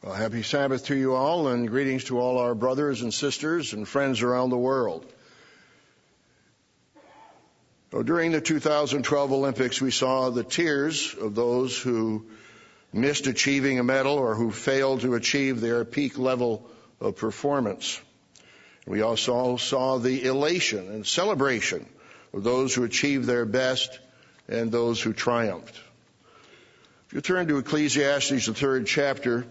Well, happy Sabbath to you all, and greetings to all our brothers and sisters and friends around the world. So during the 2012 Olympics, we saw the tears of those who missed achieving a medal or who failed to achieve their peak level of performance. We also saw the elation and celebration of those who achieved their best and those who triumphed. If you turn to Ecclesiastes, the third chapter,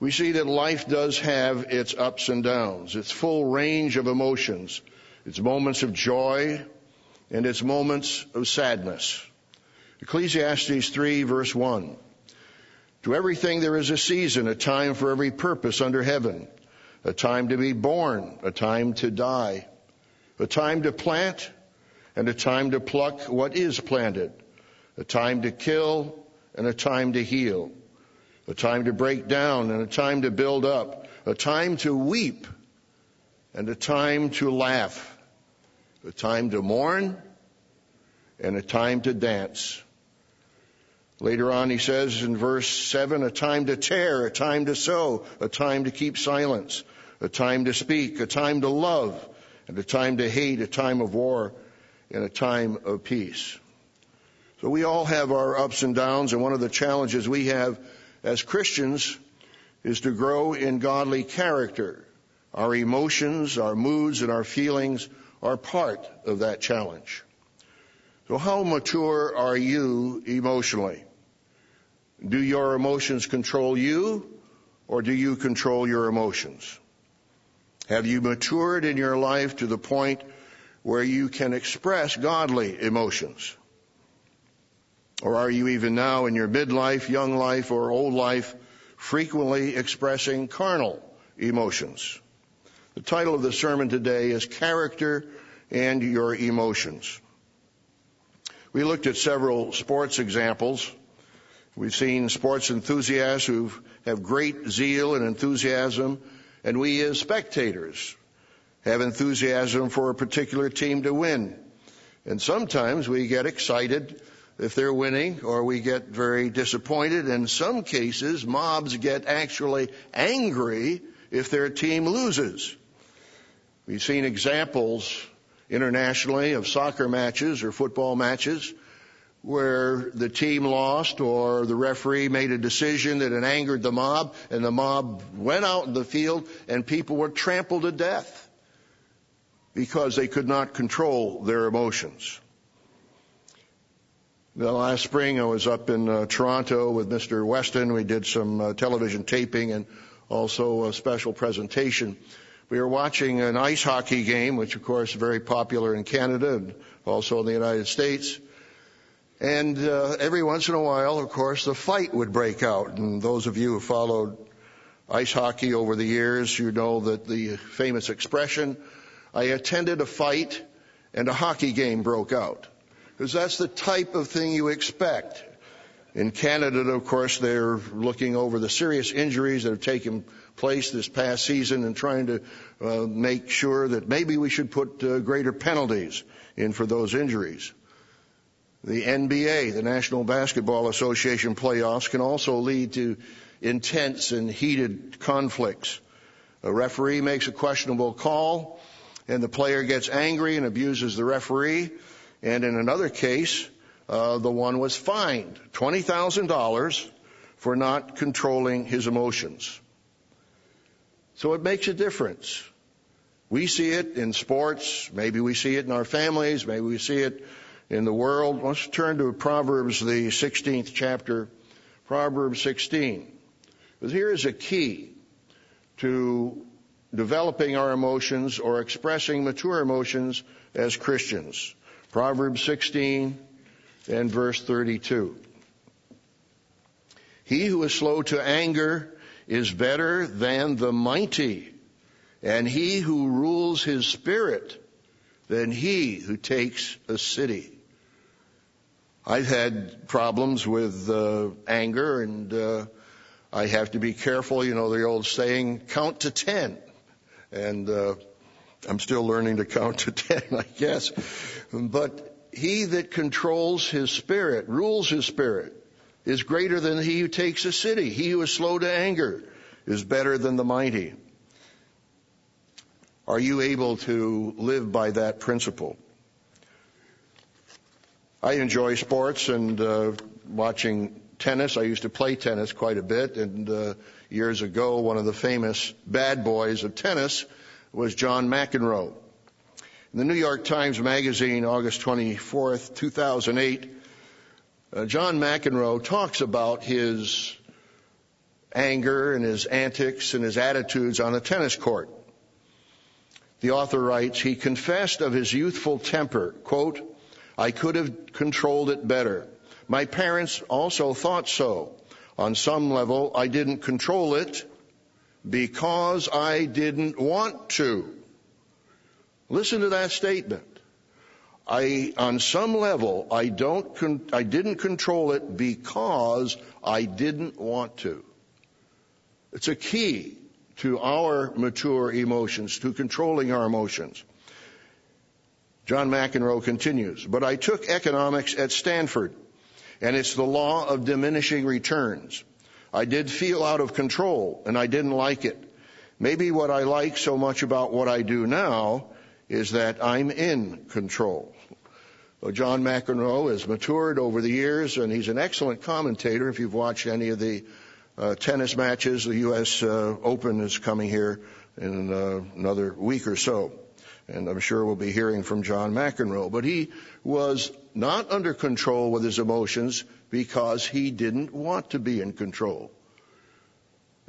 we see that life does have its ups and downs, its full range of emotions, its moments of joy, and its moments of sadness. Ecclesiastes 3, verse 1. To everything there is a season, a time for every purpose under heaven, a time to be born, a time to die, a time to plant, and a time to pluck what is planted, a time to kill, and a time to heal. A time to break down and a time to build up, a time to weep and a time to laugh, a time to mourn and a time to dance. Later on, he says in verse 7, a time to tear, a time to sow, a time to keep silence, a time to speak, a time to love, and a time to hate, a time of war, and a time of peace. So we all have our ups and downs, and one of the challenges we have as Christians is to grow in godly character. Our emotions, our moods, and our feelings are part of that challenge. So how mature are you emotionally? Do your emotions control you, or do you control your emotions? Have you matured in your life to the point where you can express godly emotions? Or are you even now in your midlife, young life, or old life frequently expressing carnal emotions? The title of the sermon today is Character and Your Emotions. We looked at several sports examples. We've seen sports enthusiasts who have great zeal and enthusiasm, and we as spectators have enthusiasm for a particular team to win. And sometimes we get excited if they're winning, or we get very disappointed. In some cases, mobs get actually angry if their team loses. We've seen examples internationally of soccer matches or football matches where the team lost or the referee made a decision that it angered the mob, and the mob went out in the field and people were trampled to death because they could not control their emotions. Now, last spring, I was up in Toronto with Mr. Weston. We did some television taping and also a special presentation. We were watching an ice hockey game, which, of course, is very popular in Canada and also in the United States. And every once in a while, of course, the fight would break out. And those of you who followed ice hockey over the years, you know that the famous expression, I attended a fight and a hockey game broke out. Because that's the type of thing you expect. In Canada, of course, they're looking over the serious injuries that have taken place this past season and trying to make sure that maybe we should put greater penalties in for those injuries. The NBA, the National Basketball Association playoffs, can also lead to intense and heated conflicts. A referee makes a questionable call, and the player gets angry and abuses the referee. And in another case, the one was fined $20,000 for not controlling his emotions. So it makes a difference. We see it in sports. Maybe we see it in our families. Maybe we see it in the world. Let's turn to Proverbs, the 16th chapter, Proverbs 16. Because here is a key to developing our emotions or expressing mature emotions as Christians. Proverbs 16 and verse 32. He who is slow to anger is better than the mighty, and he who rules his spirit than he who takes a city. I've had problems with anger, and I have to be careful. You know the old saying, count to 10. And I'm still learning to count to 10, I guess. But he that controls his spirit, rules his spirit, is greater than he who takes a city. He who is slow to anger is better than the mighty. Are you able to live by that principle? I enjoy sports and watching tennis. I used to play tennis quite a bit, and years ago, one of the famous bad boys of tennis was John McEnroe. In the New York Times Magazine, August 24th, 2008, John McEnroe talks about his anger and his antics and his attitudes on a tennis court. The author writes, he confessed of his youthful temper, quote, I could have controlled it better. My parents also thought so. On some level, I didn't control it because I didn't want to. Listen to that statement. I didn't control it because I didn't want to. It's a key to our mature emotions, to controlling our emotions. John McEnroe continues, but I took economics at Stanford, and it's the law of diminishing returns. I did feel out of control, and I didn't like it. Maybe what I like so much about what I do now is that I'm in control. Well, John McEnroe has matured over the years, and he's an excellent commentator. If you've watched any of the tennis matches, the U.S. Open is coming here in another week or so, and I'm sure we'll be hearing from John McEnroe. But he was not under control with his emotions because he didn't want to be in control.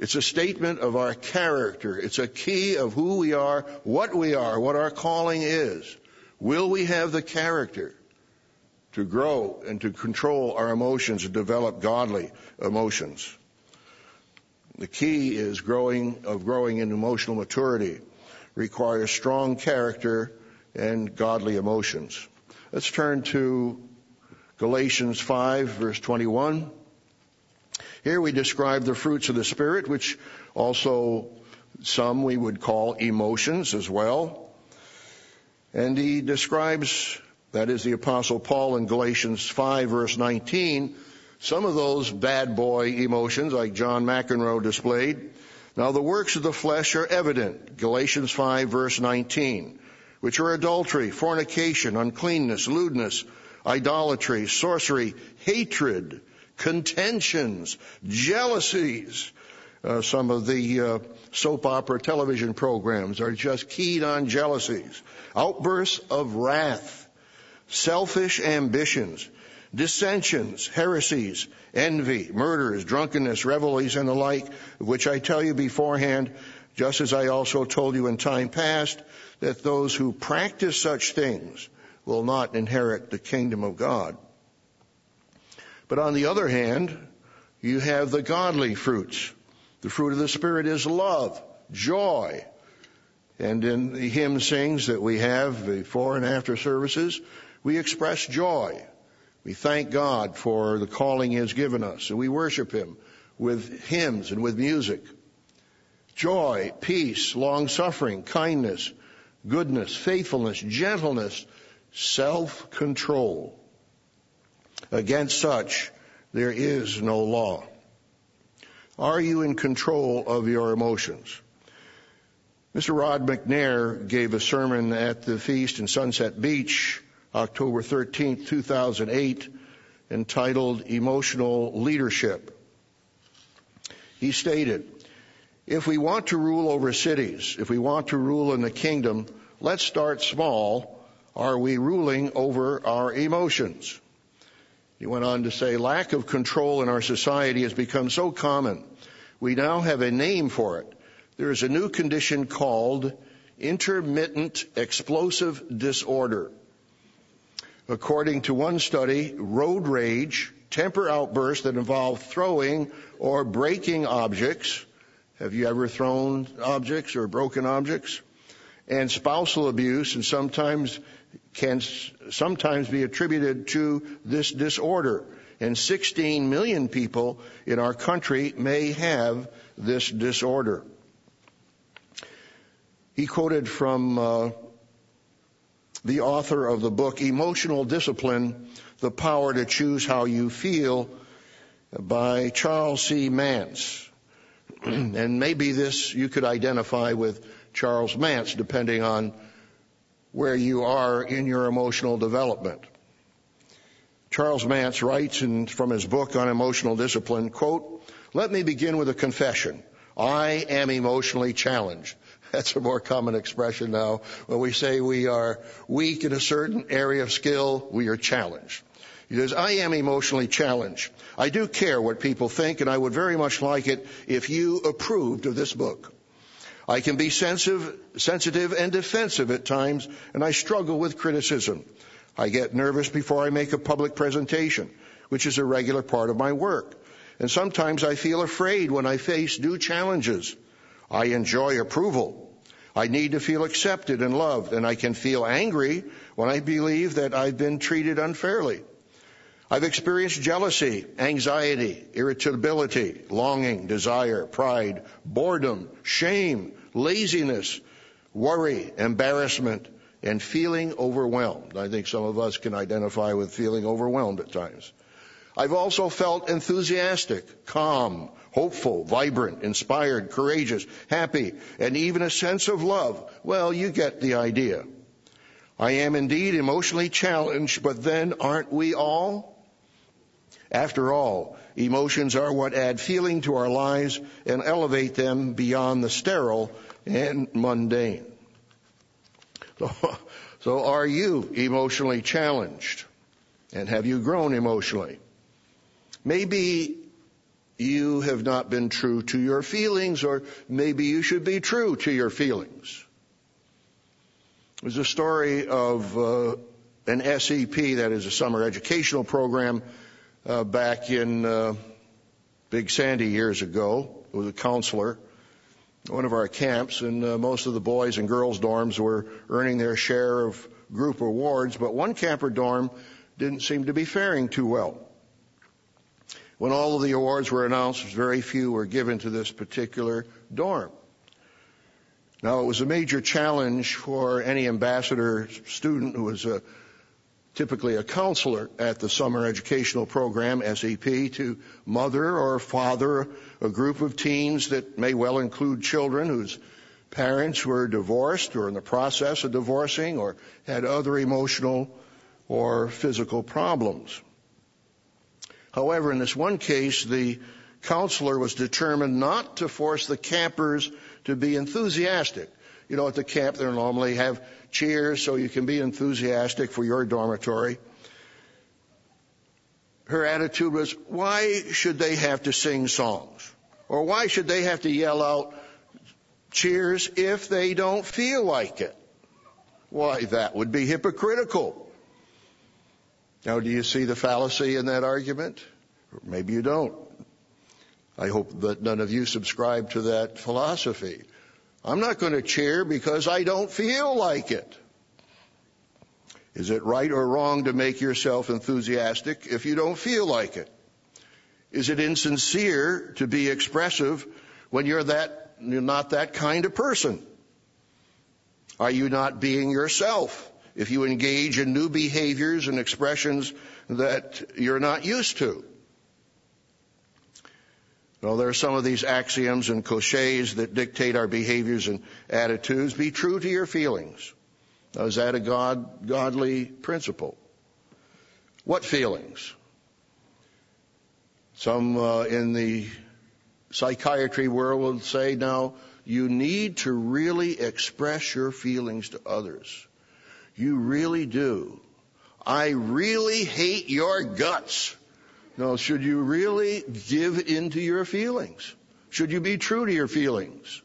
It's a statement of our character. It's a key of who we are, what our calling is. Will we have the character to grow and to control our emotions and develop godly emotions? The key is growing in emotional maturity requires strong character and godly emotions. Let's turn to Galatians 5, verse 21. Here we describe the fruits of the Spirit, which also some we would call emotions as well. And he describes, that is the Apostle Paul in Galatians 5, verse 19, some of those bad boy emotions like John McEnroe displayed. Now the works of the flesh are evident, Galatians 5, verse 19, which are adultery, fornication, uncleanness, lewdness, idolatry, sorcery, hatred, contentions, jealousies. Some of the soap opera television programs are just keyed on jealousies. Outbursts of wrath, selfish ambitions, dissensions, heresies, envy, murders, drunkenness, revelries, and the like, which I tell you beforehand, just as I also told you in time past, that those who practice such things will not inherit the kingdom of God. But on the other hand, you have the godly fruits. The fruit of the Spirit is love, joy. And in the hymn sings that we have before and after services, we express joy. We thank God for the calling He has given us, and we worship Him with hymns and with music. Joy, peace, long-suffering, kindness, goodness, faithfulness, gentleness, self-control. Against such, there is no law. Are you in control of your emotions? Mr. Rod McNair gave a sermon at the feast in Sunset Beach, October 13, 2008, entitled Emotional Leadership. He stated, if we want to rule over cities, if we want to rule in the kingdom, let's start small. Are we ruling over our emotions? He went on to say, lack of control in our society has become so common. We now have a name for it. There is a new condition called intermittent explosive disorder. According to one study, road rage, temper outbursts that involve throwing or breaking objects. Have you ever thrown objects or broken objects? And spousal abuse, and can sometimes be attributed to this disorder. And 16 million people in our country may have this disorder. He quoted from the author of the book, Emotional Discipline, The Power to Choose How You Feel. by Charles C. Mance. And maybe this you could identify with Charles Mance, depending on where you are in your emotional development. Charles Mance writes from his book on emotional discipline, quote, "Let me begin with a confession. I am emotionally challenged." That's a more common expression now. When we say we are weak in a certain area of skill, we are challenged. He says, "I am emotionally challenged. I do care what people think, and I would very much like it if you approved of this book. I can be sensitive and defensive at times, and I struggle with criticism. I get nervous before I make a public presentation, which is a regular part of my work. And sometimes I feel afraid when I face new challenges. I enjoy approval. I need to feel accepted and loved, and I can feel angry when I believe that I've been treated unfairly. I've experienced jealousy, anxiety, irritability, longing, desire, pride, boredom, shame, laziness, worry, embarrassment, and feeling overwhelmed." I think some of us can identify with feeling overwhelmed at times. "I've also felt enthusiastic, calm, hopeful, vibrant, inspired, courageous, happy, and even a sense of love." Well, you get the idea. "I am indeed emotionally challenged, but then aren't we all? After all, emotions are what add feeling to our lives and elevate them beyond the sterile and mundane." So are you emotionally challenged? And have you grown emotionally? Maybe you have not been true to your feelings, or maybe you should be true to your feelings. There's a story of an SEP, that is a summer educational program, back in Big Sandy years ago. It was a counselor at one of our camps, and most of the boys and girls' dorms were earning their share of group awards, but one camper dorm didn't seem to be faring too well. When all of the awards were announced, very few were given to this particular dorm. Now, it was a major challenge for any ambassador student who was typically a counselor at the summer educational program, SEP, to mother or father a group of teens that may well include children whose parents were divorced or in the process of divorcing or had other emotional or physical problems. However, in this one case, the counselor was determined not to force the campers to be enthusiastic. You know, at the camp, they normally have cheers so you can be enthusiastic for your dormitory. Her attitude was, why should they have to sing songs? Or why should they have to yell out cheers if they don't feel like it? Why, that would be hypocritical. Now, do you see the fallacy in that argument? Or maybe you don't. I hope that none of you subscribe to that philosophy. I'm not going to cheer because I don't feel like it. Is it right or wrong to make yourself enthusiastic if you don't feel like it? Is it insincere to be expressive when you're not that kind of person? Are you not being yourself if you engage in new behaviors and expressions that you're not used to? Well, there are some of these axioms and cliches that dictate our behaviors and attitudes. Be true to your feelings. Now, is that a godly principle? What feelings? Some in the psychiatry world will say now, you need to really express your feelings to others. You really do. I really hate your guts. No, should you really give in to your feelings? Should you be true to your feelings?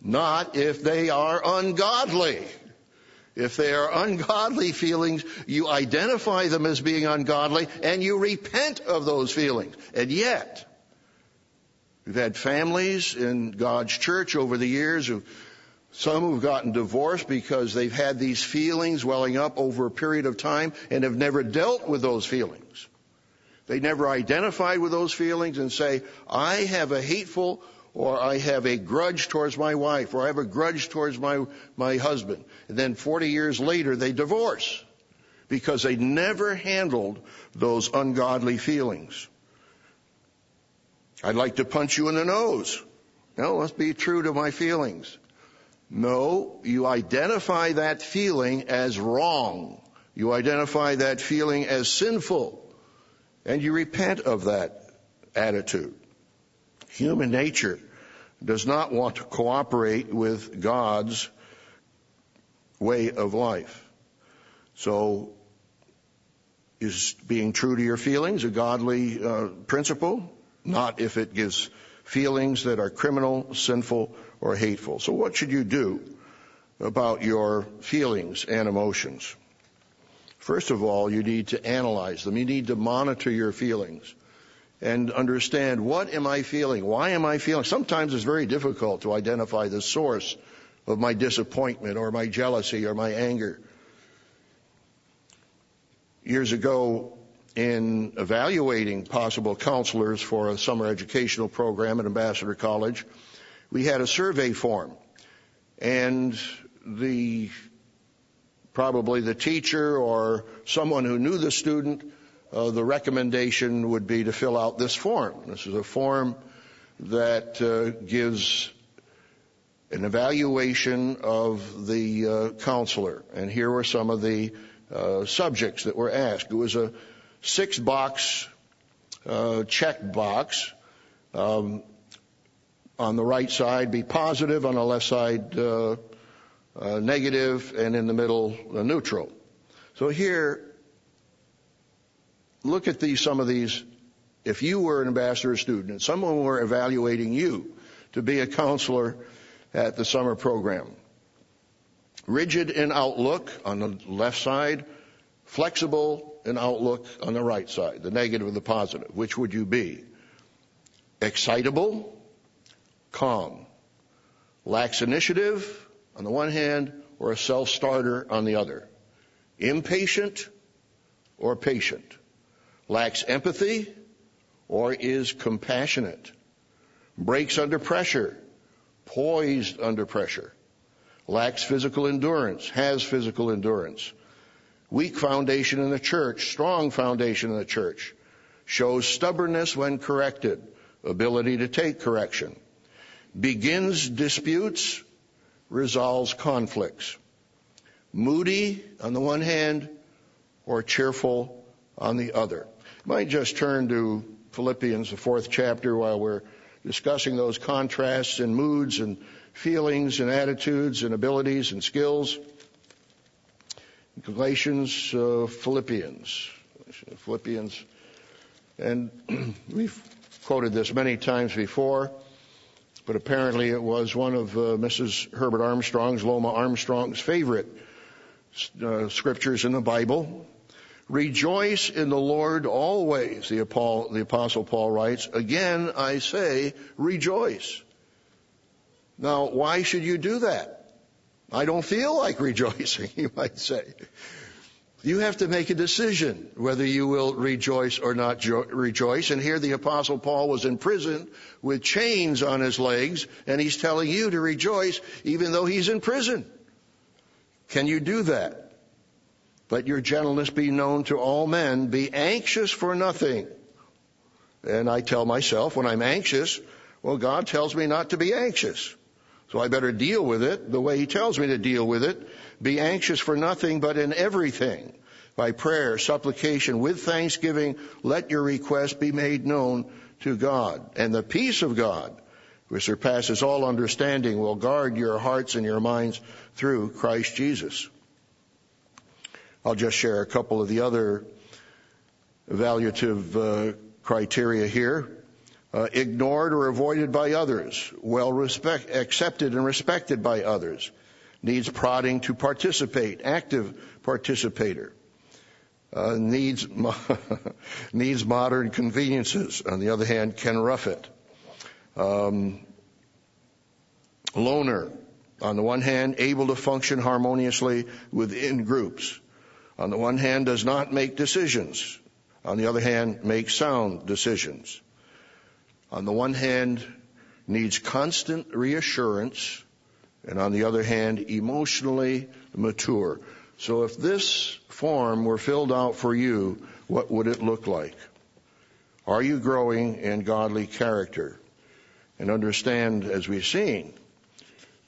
Not if they are ungodly. If they are ungodly feelings, you identify them as being ungodly, and you repent of those feelings. And yet, we've had families in God's church over the years Some who've gotten divorced because they've had these feelings welling up over a period of time and have never dealt with those feelings. They never identified with those feelings and say, I have a hateful or I have a grudge towards my wife or I have a grudge towards my husband. And then 40 years later, they divorce. because they never handled those ungodly feelings. I'd like to punch you in the nose. No, let's be true to my feelings. No, you identify that feeling as wrong. You identify that feeling as sinful. And you repent of that attitude. Human nature does not want to cooperate with God's way of life. So, is being true to your feelings a godly principle? Not if it gives feelings that are criminal, sinful, or hateful. So what should you do about your feelings and emotions? First of all, you need to analyze them. You need to monitor your feelings and understand, what am I feeling? Why am I feeling? Sometimes it's very difficult to identify the source of my disappointment or my jealousy or my anger. Years ago, in evaluating possible counselors for a summer educational program at Ambassador College, we had a survey form, and probably the teacher or someone who knew the student, the recommendation would be to fill out this form. This is a form that gives an evaluation of the counselor, and here were some of the subjects that were asked. It was a 6-box check box. On the right side, be positive. On the left side, negative. And in the middle, neutral. So here, look at some of these. If you were an ambassador student and someone were evaluating you to be a counselor at the summer program. Rigid in outlook on the left side, flexible in outlook on the right side, the negative and the positive. Which would you be? Excitable, calm, lacks initiative on the one hand, or a self-starter on the other, impatient or patient, lacks empathy or is compassionate, breaks under pressure, poised under pressure, lacks physical endurance, has physical endurance, weak foundation in the church, strong foundation in the church, shows stubbornness when corrected, ability to take correction, begins disputes, resolves conflicts, moody on the one hand or cheerful on the other. I might just turn to Philippians, the 4th chapter, while we're discussing those contrasts in moods and feelings and attitudes and abilities and skills. Galatians, Philippians. And we've quoted this many times before, but apparently it was one of Mrs. Herbert Armstrong's, Loma Armstrong's favorite scriptures in the Bible. Rejoice in the Lord always, the Apostle Paul writes. Again, I say, rejoice. Now, why should you do that? I don't feel like rejoicing, you might say. You have to make a decision whether you will rejoice or not rejoice. And here the Apostle Paul was in prison with chains on his legs, and he's telling you to rejoice even though he's in prison. Can you do that? Let your gentleness be known to all men. Be anxious for nothing. And I tell myself when I'm anxious, well, God tells me not to be anxious. So I better deal with it the way he tells me to deal with it. Be anxious for nothing, but in everything, by prayer, supplication, with thanksgiving, let your request be made known to God. And the peace of God, which surpasses all understanding, will guard your hearts and your minds through Christ Jesus. I'll just share a couple of the other evaluative criteria here. Ignored or avoided by others, accepted and respected by others, needs prodding to participate, active participator, needs modern conveniences, on the other hand, can rough it. Loner, on the one hand, able to function harmoniously within groups, on the one hand, does not make decisions, on the other hand, makes sound decisions. On the one hand, needs constant reassurance, and on the other hand, emotionally mature. So if this form were filled out for you, what would it look like? Are you growing in godly character? And understand, as we've seen,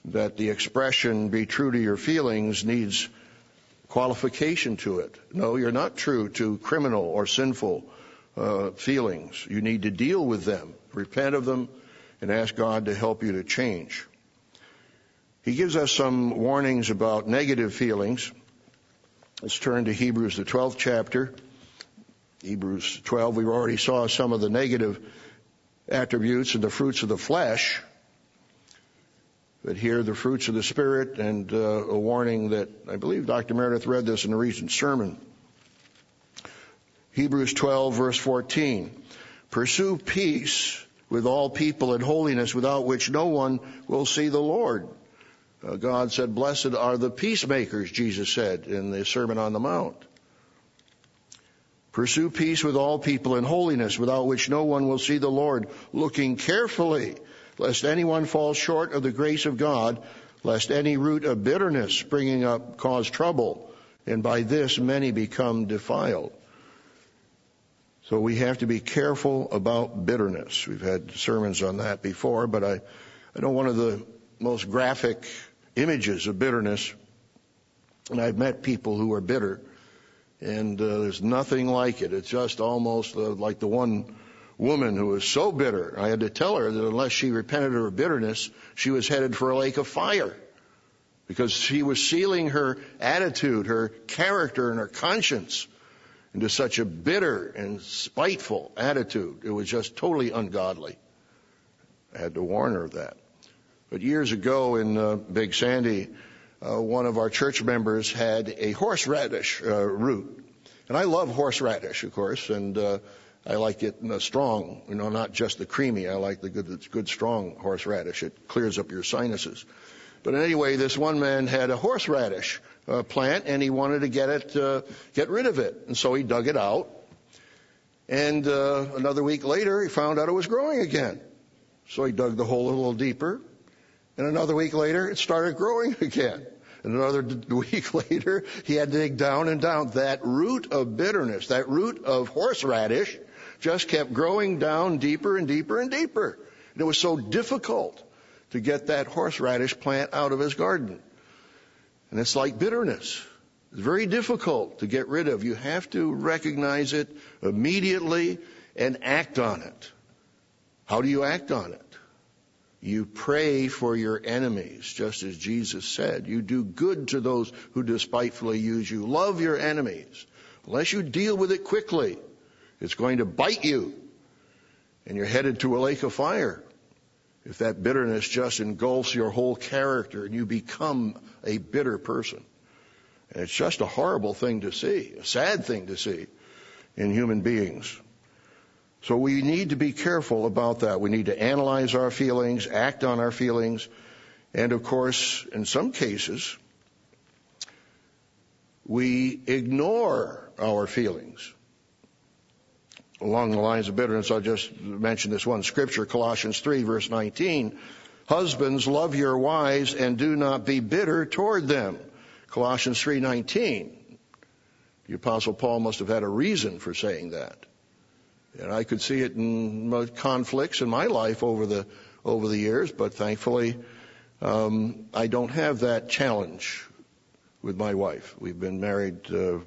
that the expression, be true to your feelings, needs qualification to it. No, you're not true to criminal or sinful feelings. You need to deal with them, repent of them, and ask God to help you to change. He gives us some warnings about negative feelings. Let's turn to Hebrews, the 12th chapter. Hebrews 12, we already saw some of the negative attributes and the fruits of the flesh. But here, the fruits of the Spirit, and a warning that I believe Dr. Meredith read this in a recent sermon. Hebrews 12, verse 14. Pursue peace with all people and holiness, without which no one will see the Lord. God said, blessed are the peacemakers, Jesus said in the Sermon on the Mount. Pursue peace with all people and holiness, without which no one will see the Lord, looking carefully, lest anyone fall short of the grace of God, lest any root of bitterness springing up cause trouble, and by this many become defiled. So we have to be careful about bitterness. We've had sermons on that before, but I know one of the most graphic images of bitterness, and I've met people who are bitter, and there's nothing like it. It's just almost like the one woman who was so bitter, I had to tell her that unless she repented of her bitterness, she was headed for a lake of fire, because she was sealing her attitude, her character, and her conscience into such a bitter and spiteful attitude. It was just totally ungodly. I had to warn her of that. But years ago in Big Sandy, one of our church members had a horseradish root. And I love horseradish, of course, and I like it strong, not just the creamy. I like the good strong horseradish. It clears up your sinuses. But anyway, this one man had a horseradish plant, and he wanted to get rid of it. And so he dug it out. And another week later, he found out it was growing again. So he dug the hole a little deeper. And another week later, it started growing again. And another week later, he had to dig down and down. That root of bitterness, that root of horseradish, just kept growing down deeper and deeper and deeper. And it was so difficult to get that horseradish plant out of his garden. And it's like bitterness. It's very difficult to get rid of. You have to recognize it immediately and act on it. How do you act on it? You pray for your enemies, just as Jesus said. You do good to those who despitefully use you. Love your enemies. Unless you deal with it quickly, it's going to bite you, and you're headed to a lake of fire. If that bitterness just engulfs your whole character and you become a bitter person. And it's just a horrible thing to see, a sad thing to see in human beings. So we need to be careful about that. We need to analyze our feelings, act on our feelings, and of course, in some cases, we ignore our feelings. Along the lines of bitterness, I'll just mention this one scripture, Colossians 3, verse 19. Husbands, love your wives and do not be bitter toward them. Colossians 3:19. The Apostle Paul must have had a reason for saying that. And I could see it in conflicts in my life over the years, but thankfully, I don't have that challenge with my wife. We've been married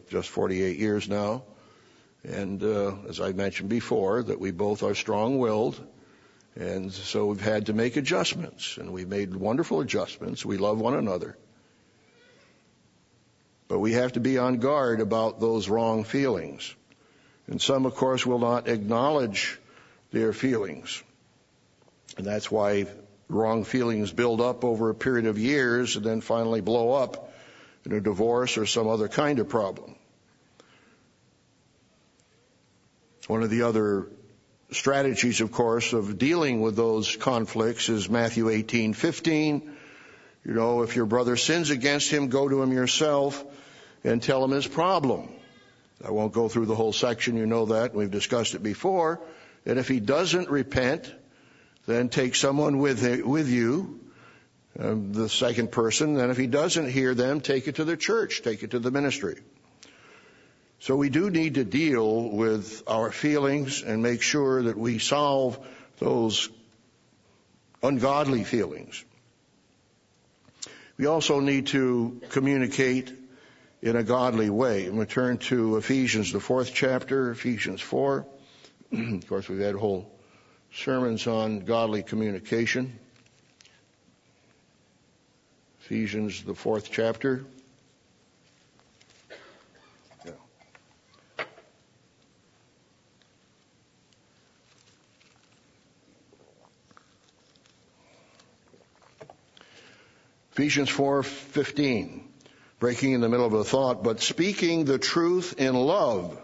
just 48 years now, and as I mentioned before, that we both are strong-willed, and so we've had to make adjustments, and we've made wonderful adjustments. We love one another. But we have to be on guard about those wrong feelings. And some, of course, will not acknowledge their feelings. And that's why wrong feelings build up over a period of years and then finally blow up in a divorce or some other kind of problem. One of the other strategies, of course, of dealing with those conflicts is Matthew 18:15. If your brother sins against him, go to him yourself and tell him his problem. I won't go through the whole section, that. We've discussed it before. And if he doesn't repent, then take someone with you the second person. And if he doesn't hear them, take it to the church, take it to the ministry. So we do need to deal with our feelings and make sure that we solve those ungodly feelings. We also need to communicate in a godly way. And we turn to Ephesians, the 4th chapter, Ephesians 4. Of course, we've had whole sermons on godly communication. Ephesians, the 4th chapter. Yeah. Ephesians 4:15, breaking in the middle of a thought, but speaking the truth in love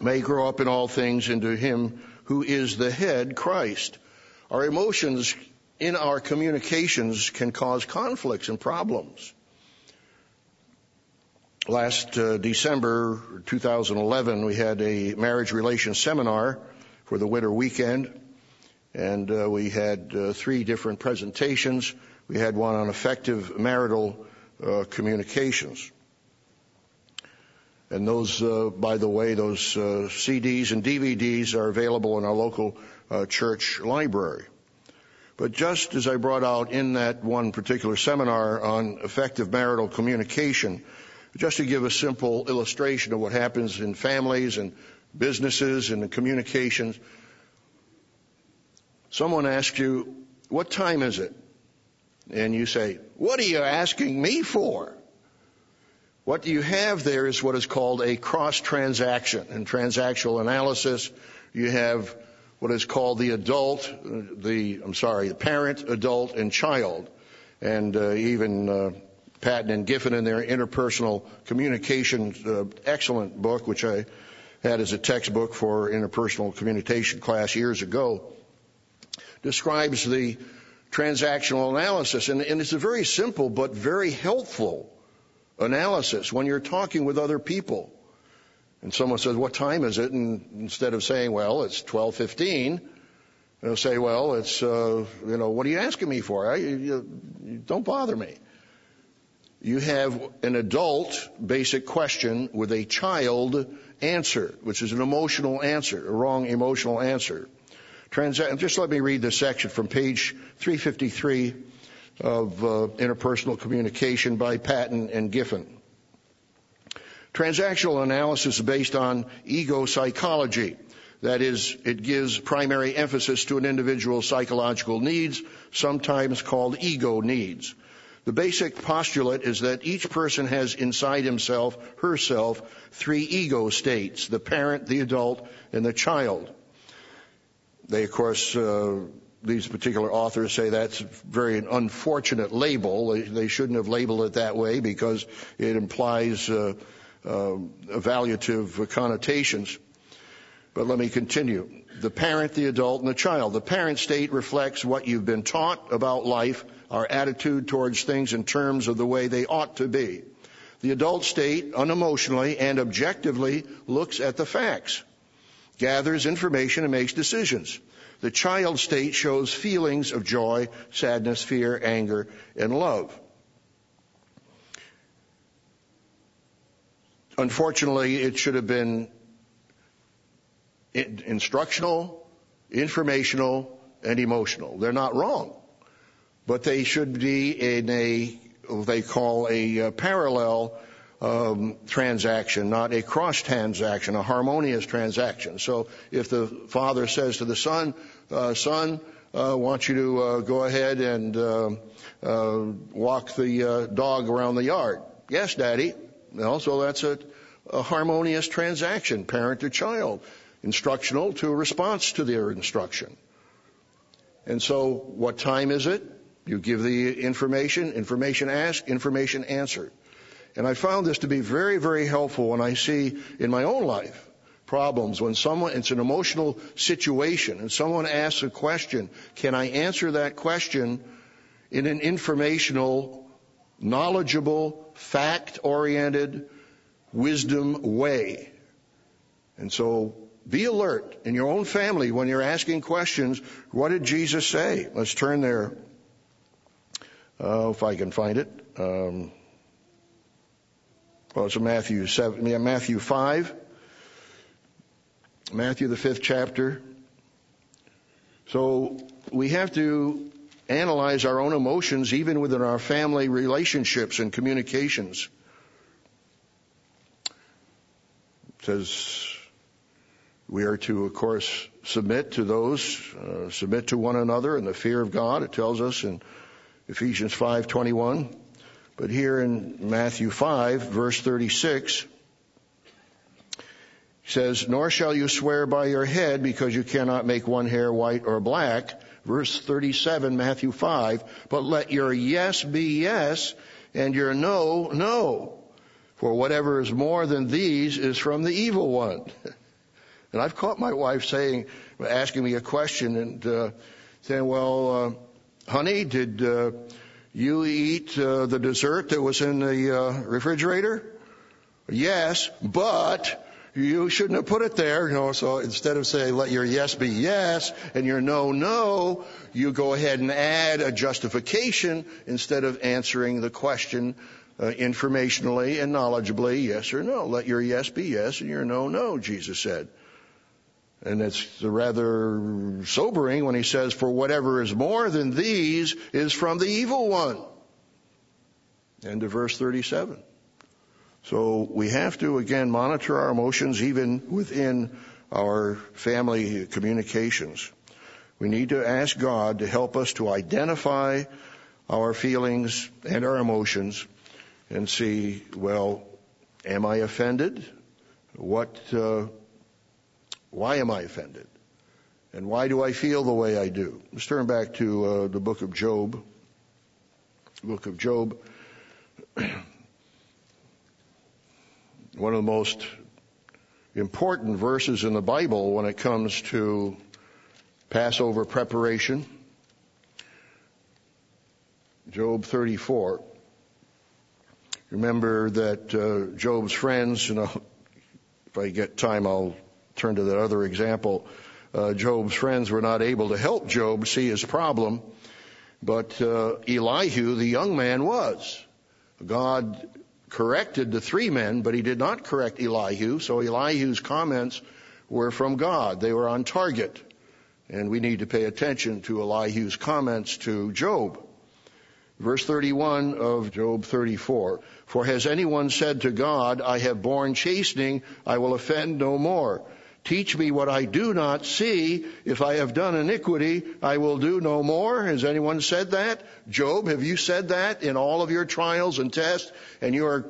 may grow up in all things into him who is the head, Christ. Our emotions in our communications can cause conflicts and problems. Last December 2011, we had a marriage relations seminar for the winter weekend, and we had three different presentations. We had one on effective marital communications. And those, by the way, those CDs and DVDs are available in our local church library. But just as I brought out in that one particular seminar on effective marital communication, just to give a simple illustration of what happens in families and businesses and in communications, someone asks you, what time is it? And you say, what are you asking me for? What you have there is what is called a cross-transaction. In transactional analysis, you have what is called the adult, the parent, adult, and child, and even Patton and Giffen in their interpersonal communication, excellent book, which I had as a textbook for interpersonal communication class years ago, describes the transactional analysis, and it's a very simple but very helpful analysis when you're talking with other people. And someone says, what time is it? And instead of saying, well, it's 12:15, they'll say, well, it's, what are you asking me for? You don't bother me. You have an adult basic question with a child answer, which is an emotional answer, a wrong emotional answer. Just let me read this section from page 353 of Interpersonal Communication by Patton and Giffen. Transactional analysis is based on ego psychology. That is, it gives primary emphasis to an individual's psychological needs, sometimes called ego needs. The basic postulate is that each person has inside himself, herself, three ego states, the parent, the adult, and the child. They, of course, these particular authors say that's very an unfortunate label. They shouldn't have labeled it that way because it implies evaluative connotations. But let me continue. The parent, the adult, and the child. The parent state reflects what you've been taught about life, our attitude towards things in terms of the way they ought to be. The adult state, unemotionally and objectively, looks at the facts, gathers information, and makes decisions. The child state shows feelings of joy, sadness, fear, anger, and love. Unfortunately, it should have been instructional, informational, and emotional. They're not wrong, but they should be in what they call a parallel transaction, not a cross transaction, a harmonious transaction. So if the father says to the son, I want you to go ahead and walk the dog around the yard. Yes, Daddy. Well, so that's a harmonious transaction, parent to child, instructional to a response to their instruction. And so what time is it? You give the information asked, information answered. And I found this to be very, very helpful when I see in my own life problems when it's an emotional situation and someone asks a question, can I answer that question in an informational, knowledgeable, fact-oriented wisdom way. And so be alert in your own family when you're asking questions. What did Jesus say? Let's turn there. if I can find it. It's Matthew 5, Matthew the 5th chapter. So we have to analyze our own emotions even within our family relationships and communications. It says we are to, of course, submit to those, submit to one another in the fear of God. It tells us in Ephesians 5:21. But here in Matthew 5, verse 36, he says, "Nor shall you swear by your head, because you cannot make one hair white or black." Verse 37, Matthew 5, "But let your yes be yes, and your no, no. For whatever is more than these is from the evil one." And I've caught my wife asking me a question and saying, honey, did you eat the dessert that was in the refrigerator? Yes, but you shouldn't have put it there. So instead of saying, let your yes be yes and your no, no, you go ahead and add a justification instead of answering the question informationally and knowledgeably, yes or no. Let your yes be yes and your no, no, Jesus said. And it's rather sobering when he says, for whatever is more than these is from the evil one. End of verse 37. So we have to, again, monitor our emotions even within our family communications. We need to ask God to help us to identify our feelings and our emotions and see, am I offended? Why am I offended? And why do I feel the way I do? Let's turn back to the book of Job. Book of Job. One of the most important verses in the Bible when it comes to Passover preparation. Job 34. Remember that Job's friends, if I get time, I'll turn to that other example. Job's friends were not able to help Job see his problem, but Elihu, the young man, was. God corrected the three men, but he did not correct Elihu, so Elihu's comments were from God. They were on target, and we need to pay attention to Elihu's comments to Job. Verse 31 of Job 34, "For has anyone said to God, I have borne chastening, I will offend no more? Teach me what I do not see. If I have done iniquity, I will do no more." Has anyone said that? Job, have you said that in all of your trials and tests? And you're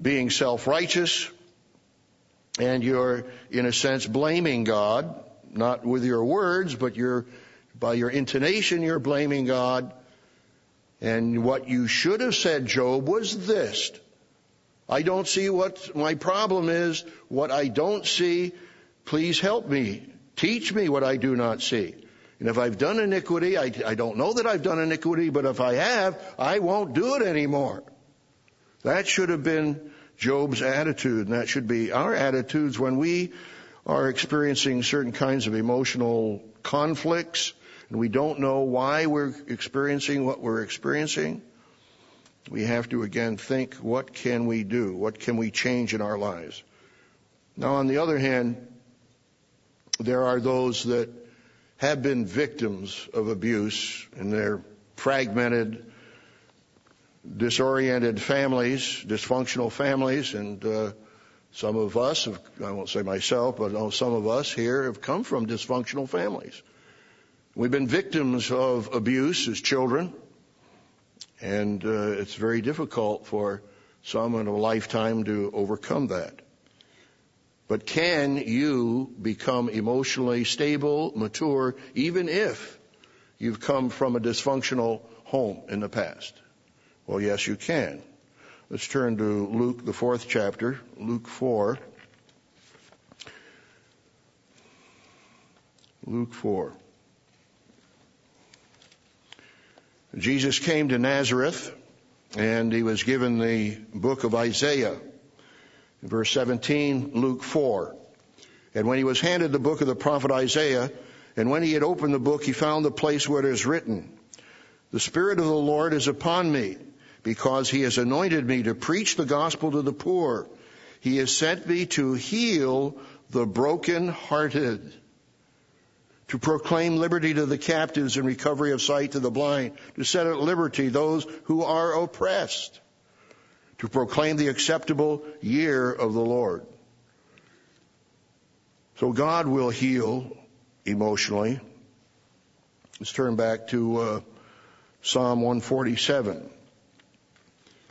being self-righteous, and you're, in a sense, blaming God, not with your words, but by your intonation, you're blaming God. And what you should have said, Job, was this: I don't see what my problem is. What I don't see, please help me. Teach me what I do not see. And if I've done iniquity, I don't know that I've done iniquity, but if I have, I won't do it anymore. That should have been Job's attitude, and that should be our attitudes when we are experiencing certain kinds of emotional conflicts, and we don't know why we're experiencing what we're experiencing. We have to, again, think, what can we do? What can we change in our lives? Now, on the other hand, there are those that have been victims of abuse in their fragmented, disoriented families, dysfunctional families, and some of us, I won't say myself, but some of us here have come from dysfunctional families. We've been victims of abuse as children, and it's very difficult for some in a lifetime to overcome that. But can you become emotionally stable, mature, even if you've come from a dysfunctional home in the past? Well, yes, you can. Let's turn to Luke, the 4th chapter, Luke 4. Luke 4. Jesus came to Nazareth, and he was given the book of Isaiah. In verse 17, Luke 4. "And when he was handed the book of the prophet Isaiah, and when he had opened the book, he found the place where it is written, The Spirit of the Lord is upon me, because he has anointed me to preach the gospel to the poor. He has sent me to heal the brokenhearted, to proclaim liberty to the captives and recovery of sight to the blind, to set at liberty those who are oppressed, to proclaim the acceptable year of the Lord. So God will heal emotionally. Let's turn back to Psalm 147.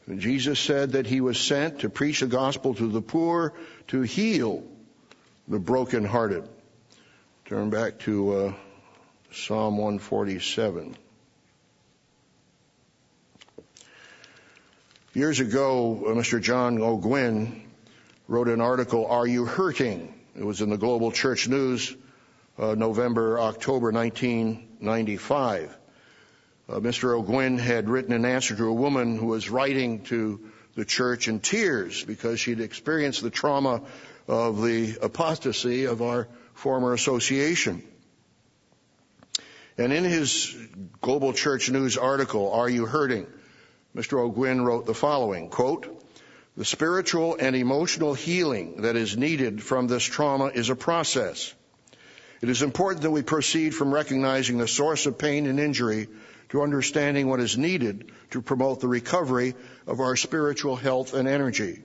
And Jesus said that he was sent to preach the gospel to the poor, to heal the brokenhearted. Turn back to Psalm 147. Years ago, Mr. John O'Gwyn wrote an article, Are You Hurting? It was in the Global Church News, November, October 1995. Mr. O'Gwyn had written an answer to a woman who was writing to the church in tears because she'd experienced the trauma of the apostasy of our former association. And in his Global Church News article, Are You Hurting?, Mr. O'Gwyn wrote the following, quote, "The spiritual and emotional healing that is needed from this trauma is a process. It is important that we proceed from recognizing the source of pain and injury to understanding what is needed to promote the recovery of our spiritual health and energy.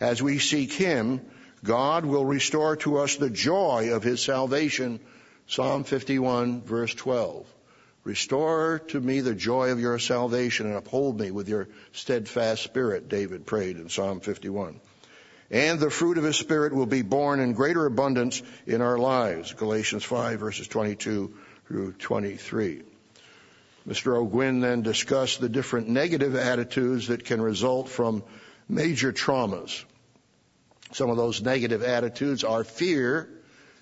As we seek Him, God will restore to us the joy of His salvation." Psalm 51, verse 12. Restore to me the joy of your salvation and uphold me with your steadfast spirit, David prayed in Psalm 51. And the fruit of his spirit will be born in greater abundance in our lives, Galatians 5, verses 22 through 23. Mr. O'Gwyn then discussed the different negative attitudes that can result from major traumas. Some of those negative attitudes are fear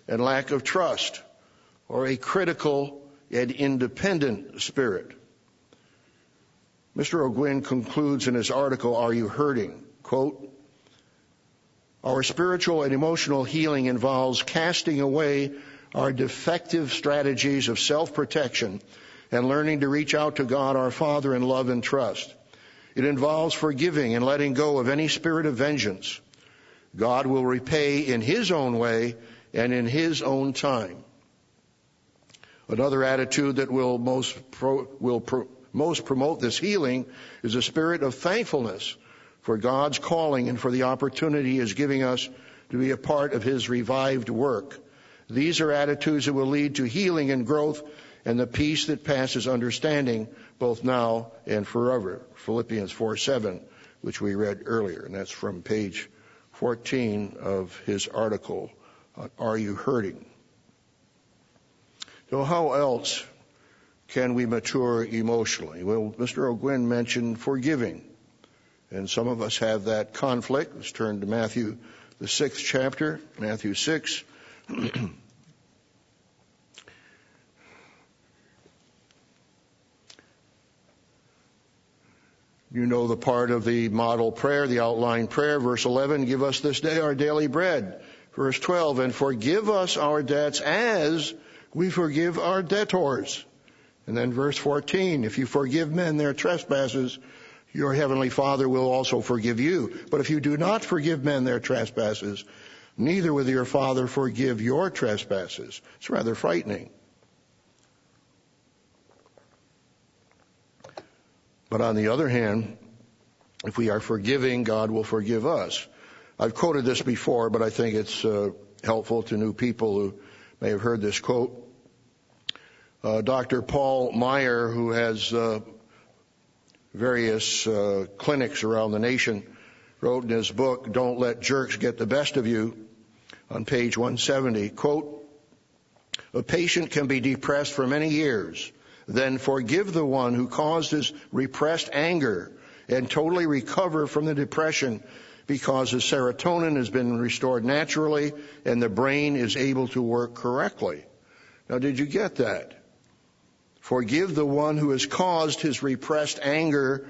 and lack of trust, or a critical and independent spirit. Mr. O'Gwyn concludes in his article, Are You Hurting?, quote, "Our spiritual and emotional healing involves casting away our defective strategies of self-protection and learning to reach out to God our Father in love and trust. It involves forgiving and letting go of any spirit of vengeance. God will repay in His own way and in His own time." Another attitude that will most promote this healing is a spirit of thankfulness for God's calling and for the opportunity He is giving us to be a part of His revived work. These are attitudes that will lead to healing and growth and the peace that passes understanding both now and forever. Philippians 4:7, which we read earlier, and that's from page 14 of his article, Are You Hurting? So how else can we mature emotionally? Well, Mr. O'Gwyn mentioned forgiving, and some of us have that conflict. Let's turn to Matthew, the 6th chapter, Matthew 6. You know the part of the model prayer, the outline prayer, verse 11, give us this day our daily bread. Verse 12, and forgive us our debts as we forgive our debtors. And then verse 14, if you forgive men their trespasses, your heavenly Father will also forgive you. But if you do not forgive men their trespasses, neither will your Father forgive your trespasses. It's rather frightening. But on the other hand, if we are forgiving, God will forgive us. I've quoted this before, but I think it's helpful to new people who may have heard this quote. Dr. Paul Meyer, who has various clinics around the nation, wrote in his book, Don't Let Jerks Get the Best of You, on page 170, quote, "A patient can be depressed for many years, then forgive the one who caused his repressed anger and totally recover from the depression, because the serotonin has been restored naturally and the brain is able to work correctly." Now, did you get that? Forgive the one who has caused his repressed anger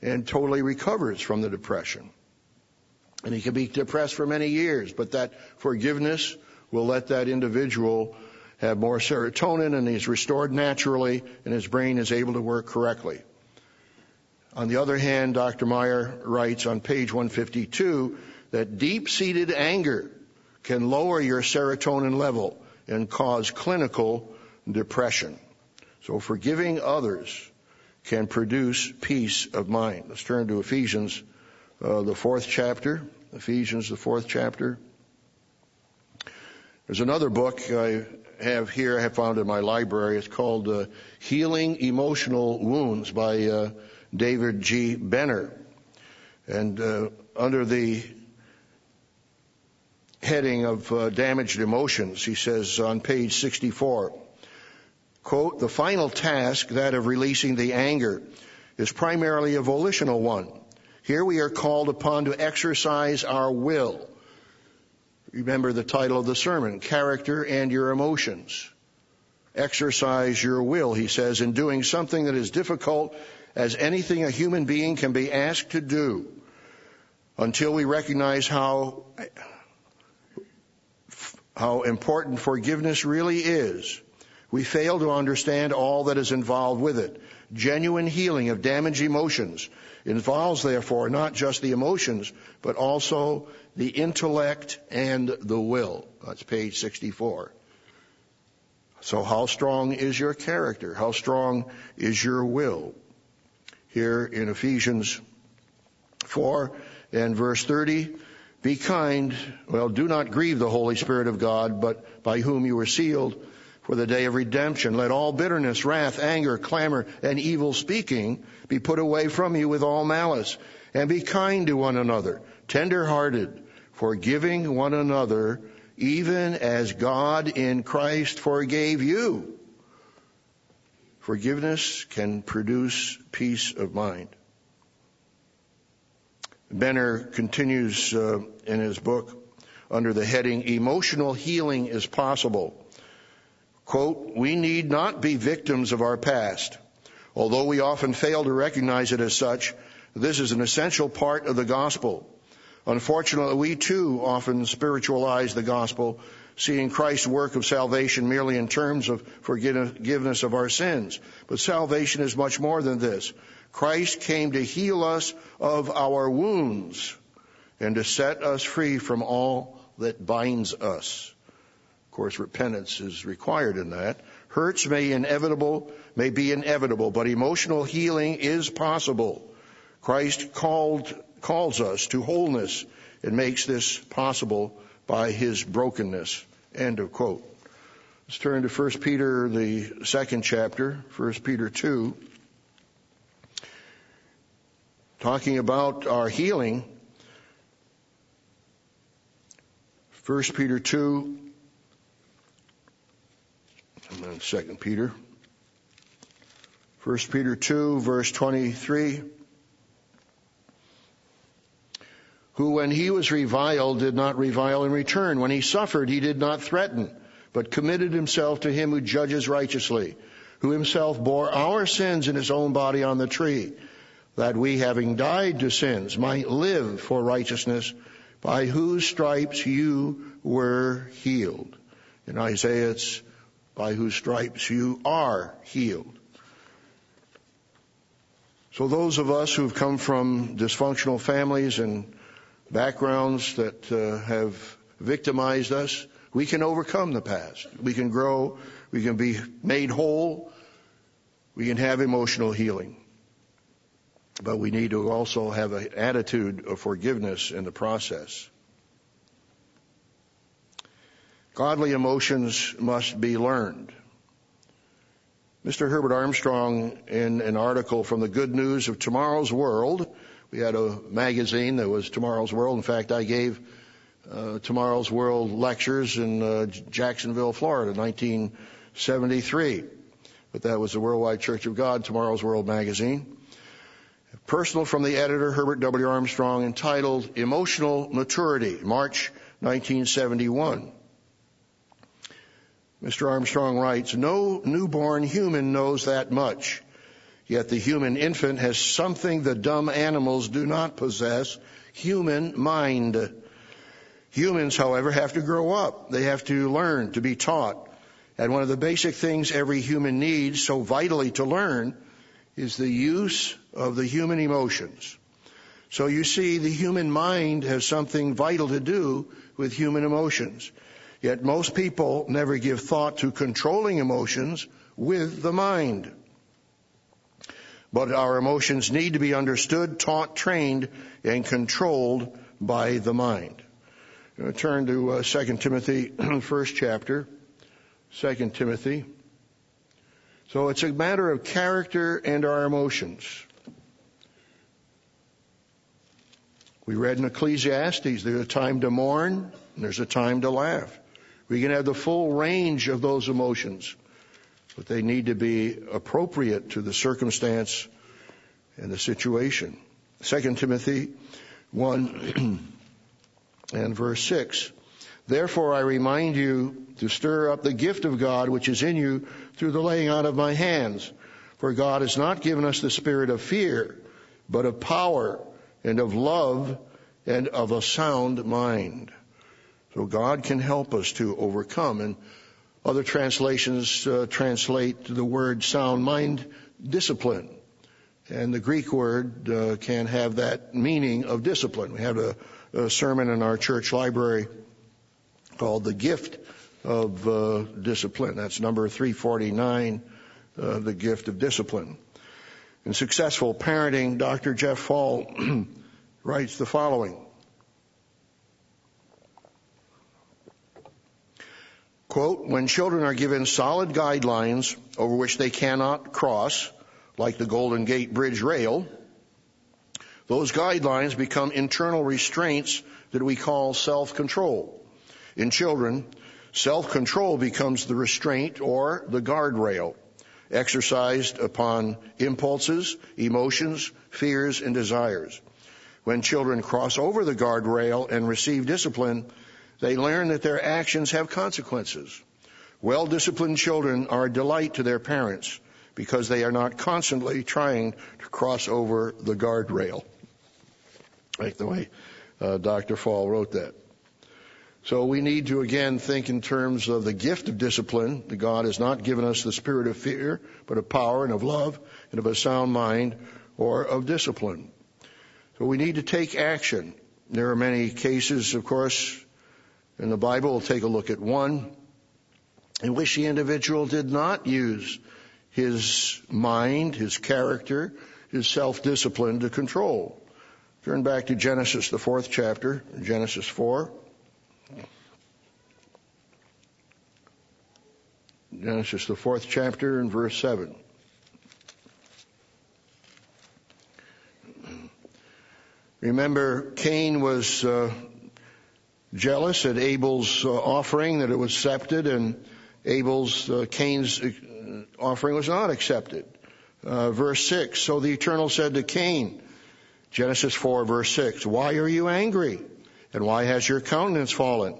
and totally recovers from the depression. And he can be depressed for many years, but that forgiveness will let that individual have more serotonin, and he's restored naturally, and his brain is able to work correctly. On the other hand, Dr. Meyer writes on page 152 that deep-seated anger can lower your serotonin level and cause clinical depression. So forgiving others can produce peace of mind. Let's turn to Ephesians, the fourth chapter. Ephesians, the fourth chapter. There's another book I have here, I have found in my library. It's called Healing Emotional Wounds by David G. Benner. And under the heading of Damaged Emotions, he says on page 64, quote, the final task, that of releasing the anger, is primarily a volitional one. Here we are called upon to exercise our will. Remember the title of the sermon, Character and Your Emotions. Exercise your will, he says, in doing something that is difficult as anything a human being can be asked to do, until we recognize how important forgiveness really is. We fail to understand all that is involved with it. Genuine healing of damaged emotions involves, therefore, not just the emotions, but also the intellect and the will. That's page 64. So how strong is your character? How strong is your will? Here in Ephesians 4 and verse 30, be kind, well, do not grieve the Holy Spirit of God, but by whom you were sealed for the day of redemption. Let all bitterness, wrath, anger, clamor, and evil speaking be put away from you with all malice, and be kind to one another, tender-hearted, forgiving one another, even as God in Christ forgave you. Forgiveness can produce peace of mind. Benner continues in his book under the heading, Emotional Healing is Possible. Quote, we need not be victims of our past. Although we often fail to recognize it as such, this is an essential part of the gospel. Unfortunately, we too often spiritualize the gospel, seeing Christ's work of salvation merely in terms of forgiveness of our sins. But salvation is much more than this. Christ came to heal us of our wounds and to set us free from all that binds us. Of course, repentance is required in that. Hurts may be inevitable, but emotional healing is possible. Christ calls us to wholeness and makes this possible by his brokenness. End of quote. Let's turn to First Peter, the second chapter, First Peter 2. Talking about our healing, 1 Peter 2, and then 2 Peter. 1 Peter 2, verse 23, who when he was reviled did not revile in return. When he suffered, he did not threaten, but committed himself to him who judges righteously, who himself bore our sins in his own body on the tree, that we, having died to sins, might live for righteousness, by whose stripes you were healed. In Isaiah, it's by whose stripes you are healed. So those of us who've come from dysfunctional families and backgrounds that have victimized us, we can overcome the past. We can grow. We can be made whole. We can have emotional healing. But we need to also have an attitude of forgiveness in the process. Godly emotions must be learned. Mr. Herbert Armstrong, in an article from the Good News of Tomorrow's World, we had a magazine that was Tomorrow's World. In fact, I gave Tomorrow's World lectures in Jacksonville, Florida, 1973. But that was the Worldwide Church of God, Tomorrow's World magazine. Personal from the editor, Herbert W. Armstrong, entitled Emotional Maturity, March 1971. Mr. Armstrong writes, no newborn human knows that much, yet the human infant has something the dumb animals do not possess, human mind. Humans, however, have to grow up. They have to learn, to be taught. And one of the basic things every human needs so vitally to learn is the use of the human emotions. So you see, the human mind has something vital to do with human emotions. Yet most people never give thought to controlling emotions with the mind. But our emotions need to be understood, taught, trained, and controlled by the mind. Turn to 2 Timothy, first chapter. 2 Timothy. So it's a matter of character and our emotions. We read in Ecclesiastes, there's a time to mourn and there's a time to laugh. We can have the full range of those emotions, but they need to be appropriate to the circumstance and the situation. 2 Timothy 1 and verse 6. Therefore I remind you to stir up the gift of God which is in you through the laying on of my hands. For God has not given us the spirit of fear, but of power and of love and of a sound mind. So God can help us to overcome. And other translations translate the word sound mind discipline. And the Greek word can have that meaning of discipline. We have a sermon in our church library called The Gift of Discipline. That's number 349, The Gift of Discipline. In Successful Parenting, Dr. Jeff Fall writes the following. Quote, when children are given solid guidelines over which they cannot cross, like the Golden Gate Bridge rail, those guidelines become internal restraints that we call self-control. In children, self-control becomes the restraint or the guardrail exercised upon impulses, emotions, fears, and desires. When children cross over the guardrail and receive discipline, they learn that their actions have consequences. Well-disciplined children are a delight to their parents because they are not constantly trying to cross over the guardrail. Like the way Dr. Fall wrote that. So we need to, again, think in terms of the gift of discipline. God has not given us the spirit of fear, but of power and of love and of a sound mind or of discipline. So we need to take action. There are many cases, of course, in the Bible. We'll take a look at one in which the individual did not use his mind, his character, his self-discipline to control. Turn back to Genesis, the fourth chapter, Genesis 4. Genesis, the fourth chapter, and verse 7. Remember, Cain was jealous at Abel's offering, that it was accepted, and Cain's offering was not accepted. Verse 6, so the Eternal said to Cain, Genesis 4, verse 6, why are you angry? And why has your countenance fallen?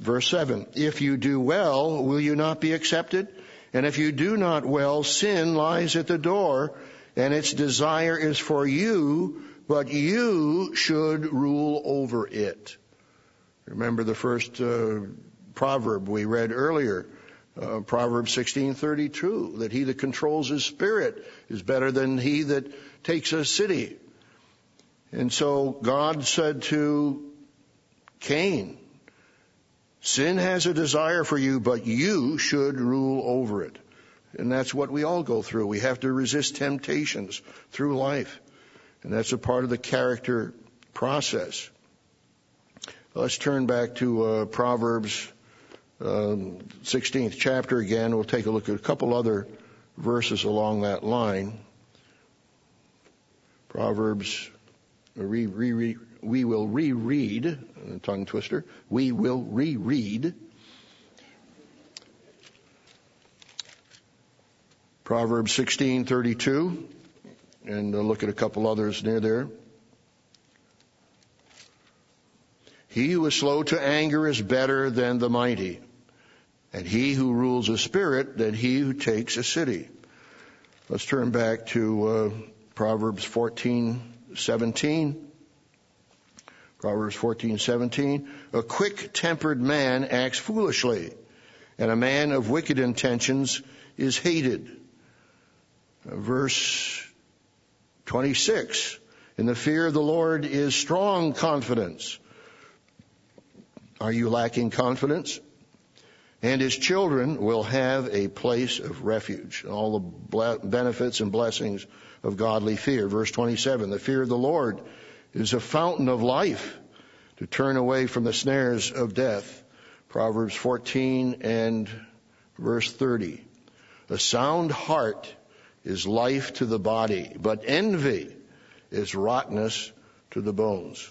Verse 7, if you do well, will you not be accepted? And if you do not well, sin lies at the door, and its desire is for you, but you should rule over it. Remember the first proverb we read earlier, Proverbs 16:32, that he that controls his spirit is better than he that takes a city. And so God said to Cain, sin has a desire for you, but you should rule over it. And that's what we all go through. We have to resist temptations through life. And that's a part of the character process. Let's turn back to Proverbs 16th chapter again. We'll take a look at a couple other verses along that line. Proverbs, we will reread, tongue twister, we will reread. Proverbs 16:32, and look at a couple others near there. He who is slow to anger is better than the mighty, and he who rules a spirit than he who takes a city. Let's turn back to Proverbs 14:17. Proverbs 14:17. A quick-tempered man acts foolishly, and a man of wicked intentions is hated. Verse 26, in the fear of the Lord is strong confidence. Are you lacking confidence? And his children will have a place of refuge. All the benefits and blessings of godly fear. Verse 27, the fear of the Lord is a fountain of life to turn away from the snares of death. Proverbs 14 and verse 30. A sound heart is life to the body, but envy is rottenness to the bones.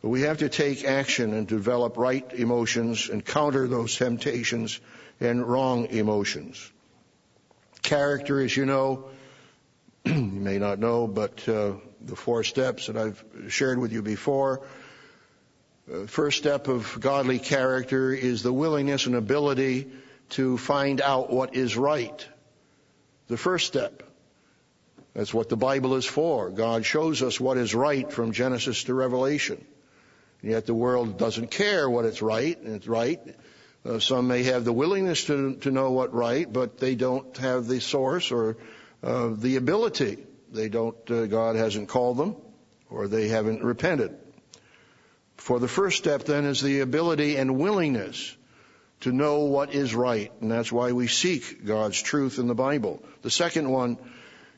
But we have to take action and develop right emotions and counter those temptations and wrong emotions. Character, as you know, you may not know, but the 4 steps that I've shared with you before. First step of godly character is the willingness and ability to find out what is right. The first step. That's what the Bible is for. God shows us what is right from Genesis to Revelation. And yet the world doesn't care what it's right, and it's right. Some may have the willingness to know what's right, but they don't have the source or the ability. They don't. God hasn't called them, or they haven't repented. For the first step, then, is the ability and willingness to know what is right, and that's why we seek God's truth in the Bible. The second one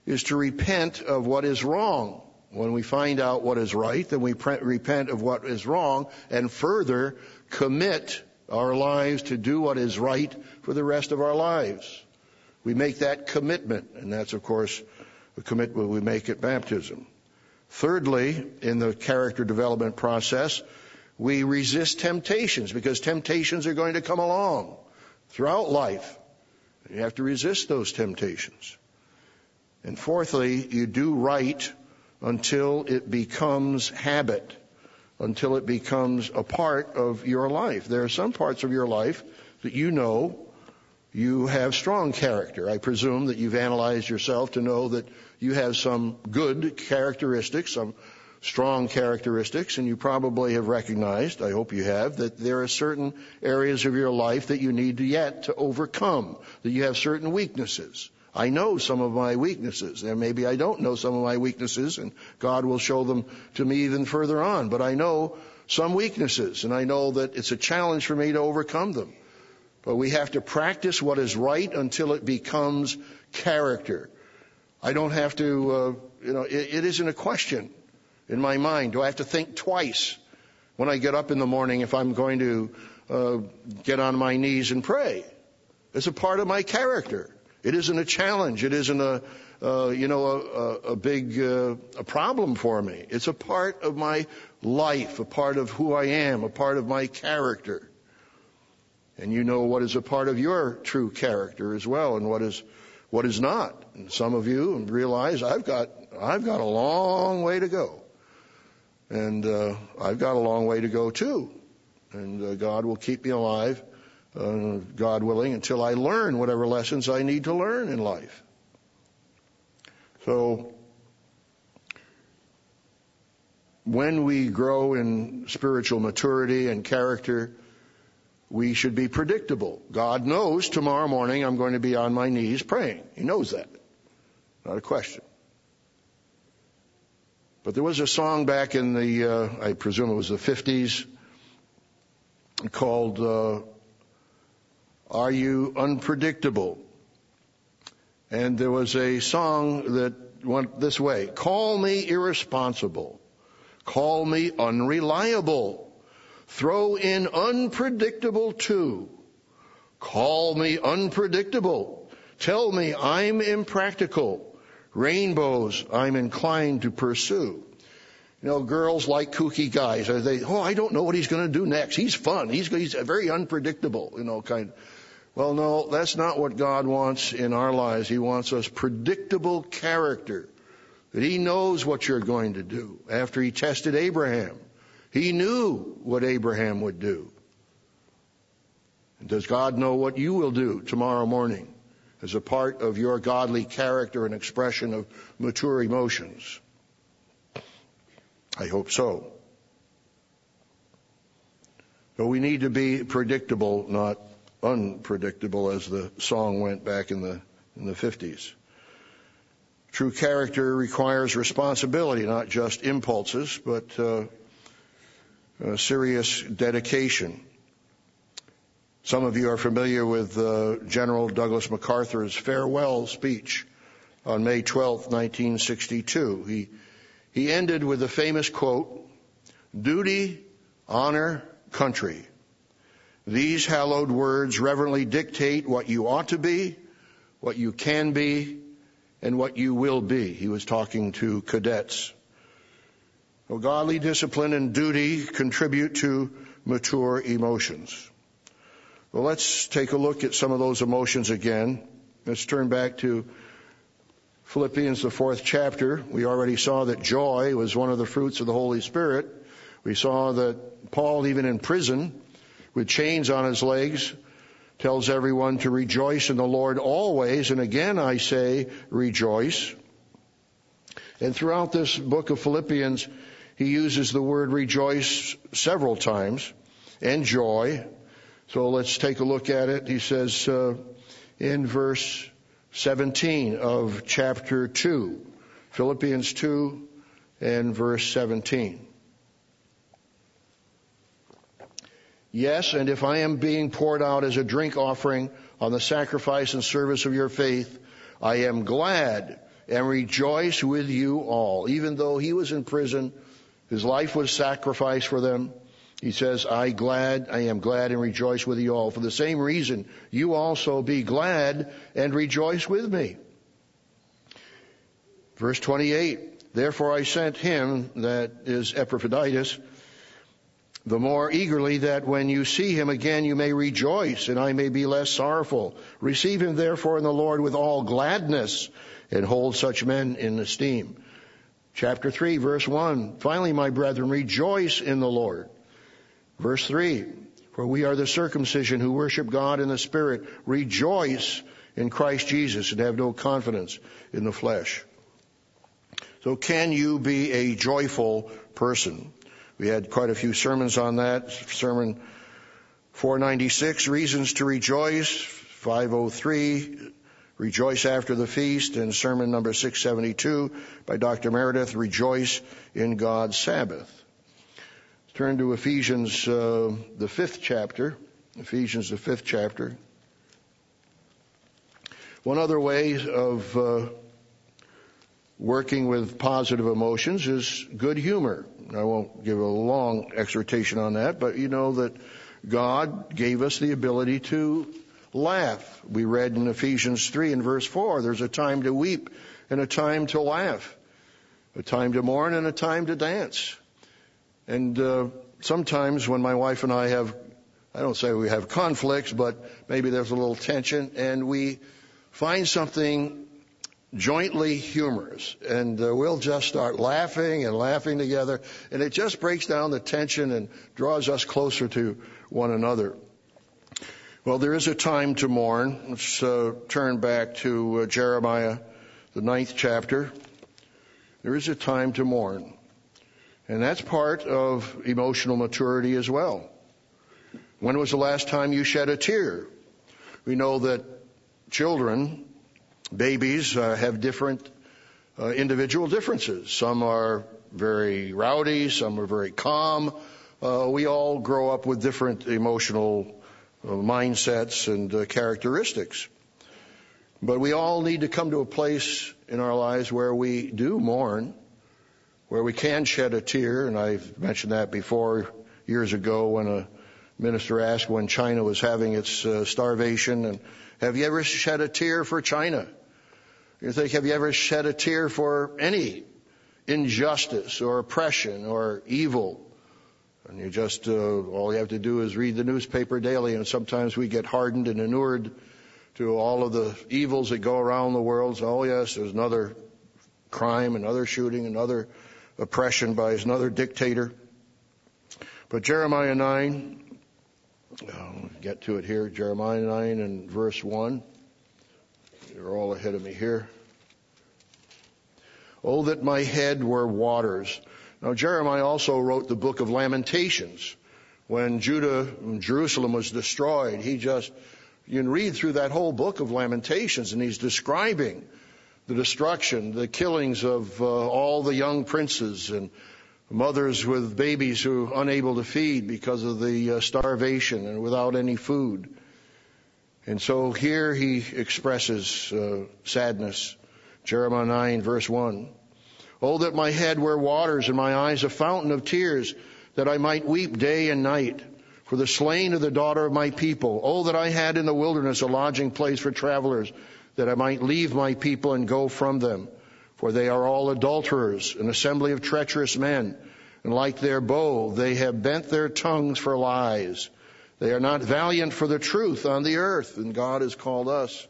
is to repent of what is wrong. When we find out what is right, then we repent of what is wrong and further commit our lives to do what is right for the rest of our lives. We make that commitment, and that's, of course, a commitment we make at baptism. Thirdly, in the character development process, we resist temptations because temptations are going to come along throughout life. You have to resist those temptations. And fourthly, you do right until it becomes habit, until it becomes a part of your life. There are some parts of your life that you know you have strong character. I presume that you've analyzed yourself to know that you have some good characteristics, some strong characteristics, and you probably have recognized, I hope you have, that there are certain areas of your life that you need yet to overcome, that you have certain weaknesses. I know some of my weaknesses, and maybe I don't know some of my weaknesses, and God will show them to me even further on. But I know some weaknesses, and I know that it's a challenge for me to overcome them. But we have to practice what is right until it becomes character. I don't have to, it isn't a question in my mind. Do I have to think twice when I get up in the morning if I'm going to get on my knees and pray? It's a part of my character. It isn't a challenge. It isn't a big problem for me. It's a part of my life, a part of who I am, a part of my character. And you know what is a part of your true character as well, and what is not. And some of you realize I've got a long way to go, and I've got a long way to go too. And God will keep me alive. God willing, until I learn whatever lessons I need to learn in life. So, when we grow in spiritual maturity and character, we should be predictable. God knows tomorrow morning I'm going to be on my knees praying. He knows that. Not a question. But there was a song back in the, I presume it was the 50s, called... Are You Unpredictable? And there was a song that went this way. Call me irresponsible. Call me unreliable. Throw in unpredictable too. Call me unpredictable. Tell me I'm impractical. Rainbows I'm inclined to pursue. You know, girls like kooky guys. I don't know what he's going to do next. He's fun. He's very unpredictable, kind of. Well, no, that's not what God wants in our lives. He wants us predictable character, that he knows what you're going to do. After he tested Abraham, he knew what Abraham would do. And does God know what you will do tomorrow morning as a part of your godly character and expression of mature emotions? I hope so. But we need to be predictable, not unpredictable as the song went back in the 50s. True character requires responsibility, not just impulses, but serious dedication. Some of you are familiar with General Douglas MacArthur's farewell speech on May 12, 1962. He ended with the famous quote, "Duty, honor, country. These hallowed words reverently dictate what you ought to be, what you can be, and what you will be." He was talking to cadets. Well, godly discipline and duty contribute to mature emotions. Well, let's take a look at some of those emotions again. Let's turn back to Philippians, the 4th chapter. We already saw that joy was one of the fruits of the Holy Spirit. We saw that Paul, even in prison, with chains on his legs, tells everyone to rejoice in the Lord always. And again, I say, rejoice. And throughout this book of Philippians, he uses the word rejoice several times, and joy. So let's take a look at it. He says in verse 17 of chapter 2, Philippians 2 and verse 17. "Yes, and if I am being poured out as a drink offering on the sacrifice and service of your faith, I am glad and rejoice with you all." Even though he was in prison, his life was sacrificed for them. He says, I am glad and rejoice with you all. For the same reason, you also be glad and rejoice with me. Verse 28, "Therefore I sent him," that is Epaphroditus, "the more eagerly that when you see him again you may rejoice, and I may be less sorrowful. Receive him therefore in the Lord with all gladness, and hold such men in esteem." Chapter 3, verse 1, "Finally, my brethren, rejoice in the Lord." Verse 3, "For we are the circumcision who worship God in the Spirit, rejoice in Christ Jesus, and have no confidence in the flesh." So can you be a joyful person? We had quite a few sermons on that. Sermon 496, Reasons to Rejoice, 503, Rejoice After the Feast, and sermon number 672 by Dr. Meredith, Rejoice in God's Sabbath. Turn to Ephesians, the 5th chapter. Ephesians, the 5th chapter. One other way of working with positive emotions is good humor. I won't give a long exhortation on that, but you know that God gave us the ability to laugh. We read in Ephesians 3 and verse 4, there's a time to weep and a time to laugh, a time to mourn and a time to dance. And sometimes when my wife and I have, I don't say we have conflicts, but maybe there's a little tension, and we find something jointly humorous, and we'll just start laughing and laughing together, and it just breaks down the tension and draws us closer to one another. Well, there is a time to mourn. Let's turn back to Jeremiah, the 9th chapter. There is a time to mourn, and that's part of emotional maturity as well. When was the last time you shed a tear? We know that children, babies have different individual differences. Some are very rowdy, some are very calm. We all grow up with different emotional mindsets and characteristics. But we all need to come to a place in our lives where we do mourn, where we can shed a tear. And I've mentioned that before years ago when a minister asked when China was having its starvation, and have you ever shed a tear for China? You think, have you ever shed a tear for any injustice or oppression or evil? And you just, all you have to do is read the newspaper daily, and sometimes we get hardened and inured to all of the evils that go around the world. So, oh yes, there's another crime, another shooting, another oppression by another dictator. But Jeremiah 9, I'll get to it here, Jeremiah 9 and verse 1. You're all ahead of me here. "Oh, that my head were waters." Now, Jeremiah also wrote the book of Lamentations, when Jerusalem was destroyed, you can read through that whole book of Lamentations, and he's describing the destruction, the killings of all the young princes and mothers with babies who are unable to feed because of the starvation and without any food. And so here he expresses sadness. Jeremiah 9, verse 1. Oh, that my head were waters and my eyes a fountain of tears, that I might weep day and night for the slain of the daughter of my people. Oh, that I had in the wilderness a lodging place for travelers, that I might leave my people and go from them. For they are all adulterers, an assembly of treacherous men. And like their bow, they have bent their tongues for lies. They are not valiant for the truth on the earth. And God has called us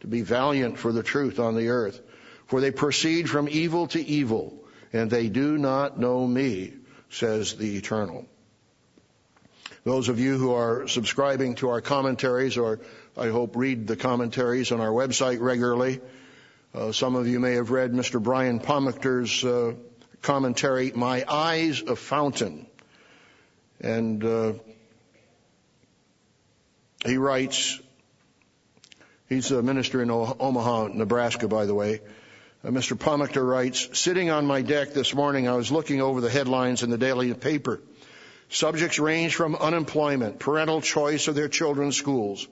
to be valiant for the truth on the earth. For they proceed from evil to evil, and they do not know me, says the Eternal. Those of you who are subscribing to our commentaries, or I hope read the commentaries on our website regularly, some of you may have read Mr. Brian Pomichter's commentary, My Eyes a Fountain. And he writes, he's a minister in Omaha, Nebraska, by the way. Mr. Pomichter writes, sitting on my deck this morning, I was looking over the headlines in the daily paper. Subjects range from unemployment, parental choice of their children's schools,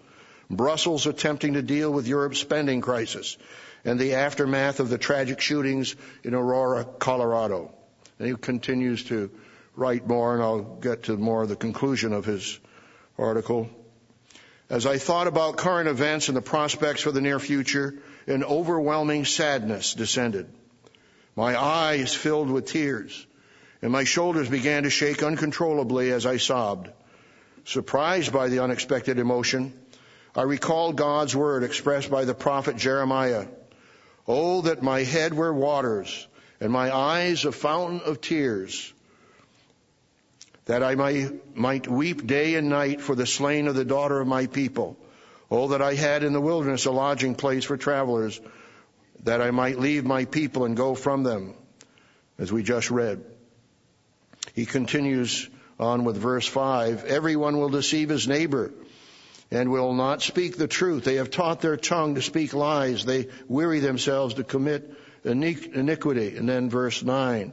Brussels attempting to deal with Europe's spending crisis, and the aftermath of the tragic shootings in Aurora, Colorado. And he continues to write more, and I'll get to more of the conclusion of his article. As I thought about current events and the prospects for the near future, an overwhelming sadness descended. My eyes filled with tears, and my shoulders began to shake uncontrollably as I sobbed. Surprised by the unexpected emotion, I recalled God's word expressed by the prophet Jeremiah. Oh, that my head were waters, and my eyes a fountain of tears, that I might weep day and night for the slain of the daughter of my people. Oh, that I had in the wilderness a lodging place for travelers, that I might leave my people and go from them, as we just read. He continues on with verse 5, everyone will deceive his neighbor and will not speak the truth. They have taught their tongue to speak lies. They weary themselves to commit iniquity. And then verse 9,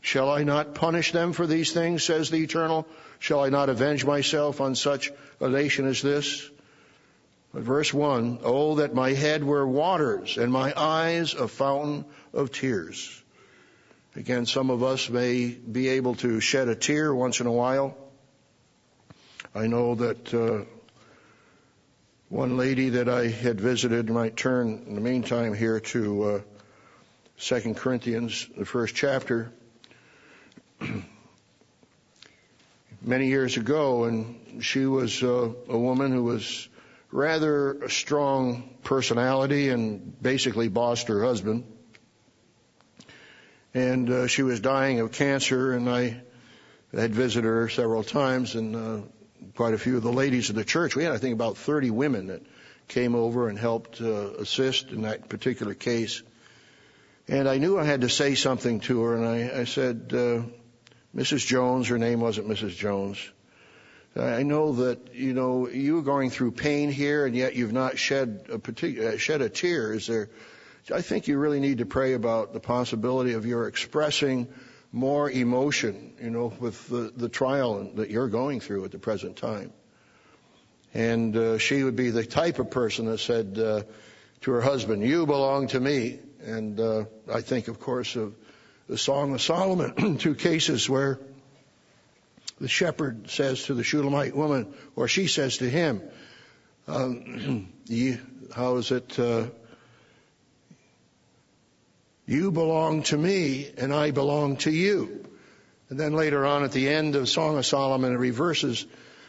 shall I not punish them for these things, says the Eternal? Shall I not avenge myself on such a nation as this? But verse 1, oh, that my head were waters and my eyes a fountain of tears. Again, some of us may be able to shed a tear once in a while. I know that one lady that I had visited might turn in the meantime here to 2 Corinthians, the first chapter. Many years ago, and she was a woman who was rather a strong personality and basically bossed her husband. And she was dying of cancer, and I had visited her several times, and quite a few of the ladies of the church. We had, I think, about 30 women that came over and helped assist in that particular case. And I knew I had to say something to her, and I said, Mrs. Jones, her name wasn't Mrs. Jones, I know that, you're going through pain here, and yet you've not shed a tear. I think you really need to pray about the possibility of your expressing more emotion, with the trial that you're going through at the present time. And she would be the type of person that said to her husband, you belong to me. And I think, of course, of the Song of Solomon, two cases where the shepherd says to the Shulamite woman, or she says to him, how is it... you belong to me, and I belong to you. And then later on at the end of Song of Solomon, it reverses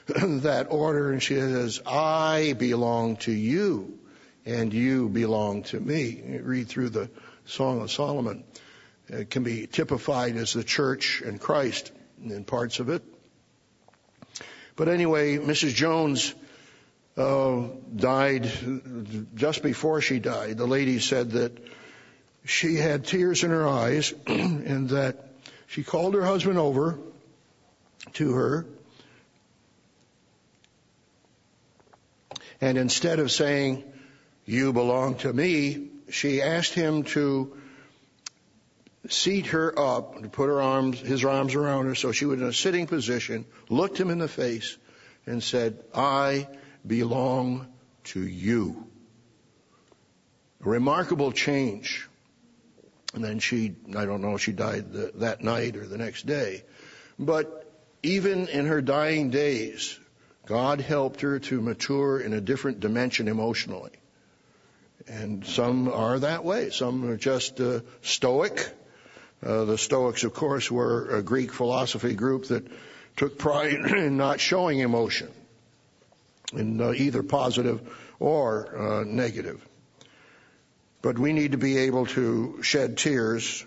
that order, and she says, I belong to you, and you belong to me. You read through the Song of Solomon. It can be typified as the church and Christ in parts of it. But anyway, Mrs. Jones died just before she died. The lady said that she had tears in her eyes, and that she called her husband over to her And instead of saying, "You belong to me," she asked him to seat her up, to put her arms, his arms around her so she was in a sitting position, looked him in the face, and said, "I belong to you." A remarkable change. And then she, I don't know if she died that night or the next day. But even in her dying days, God helped her to mature in a different dimension emotionally. And some are that way. Some are just stoic. The Stoics, of course, were a Greek philosophy group that took pride in not showing emotion, in either positive or negative. But we need to be able to shed tears.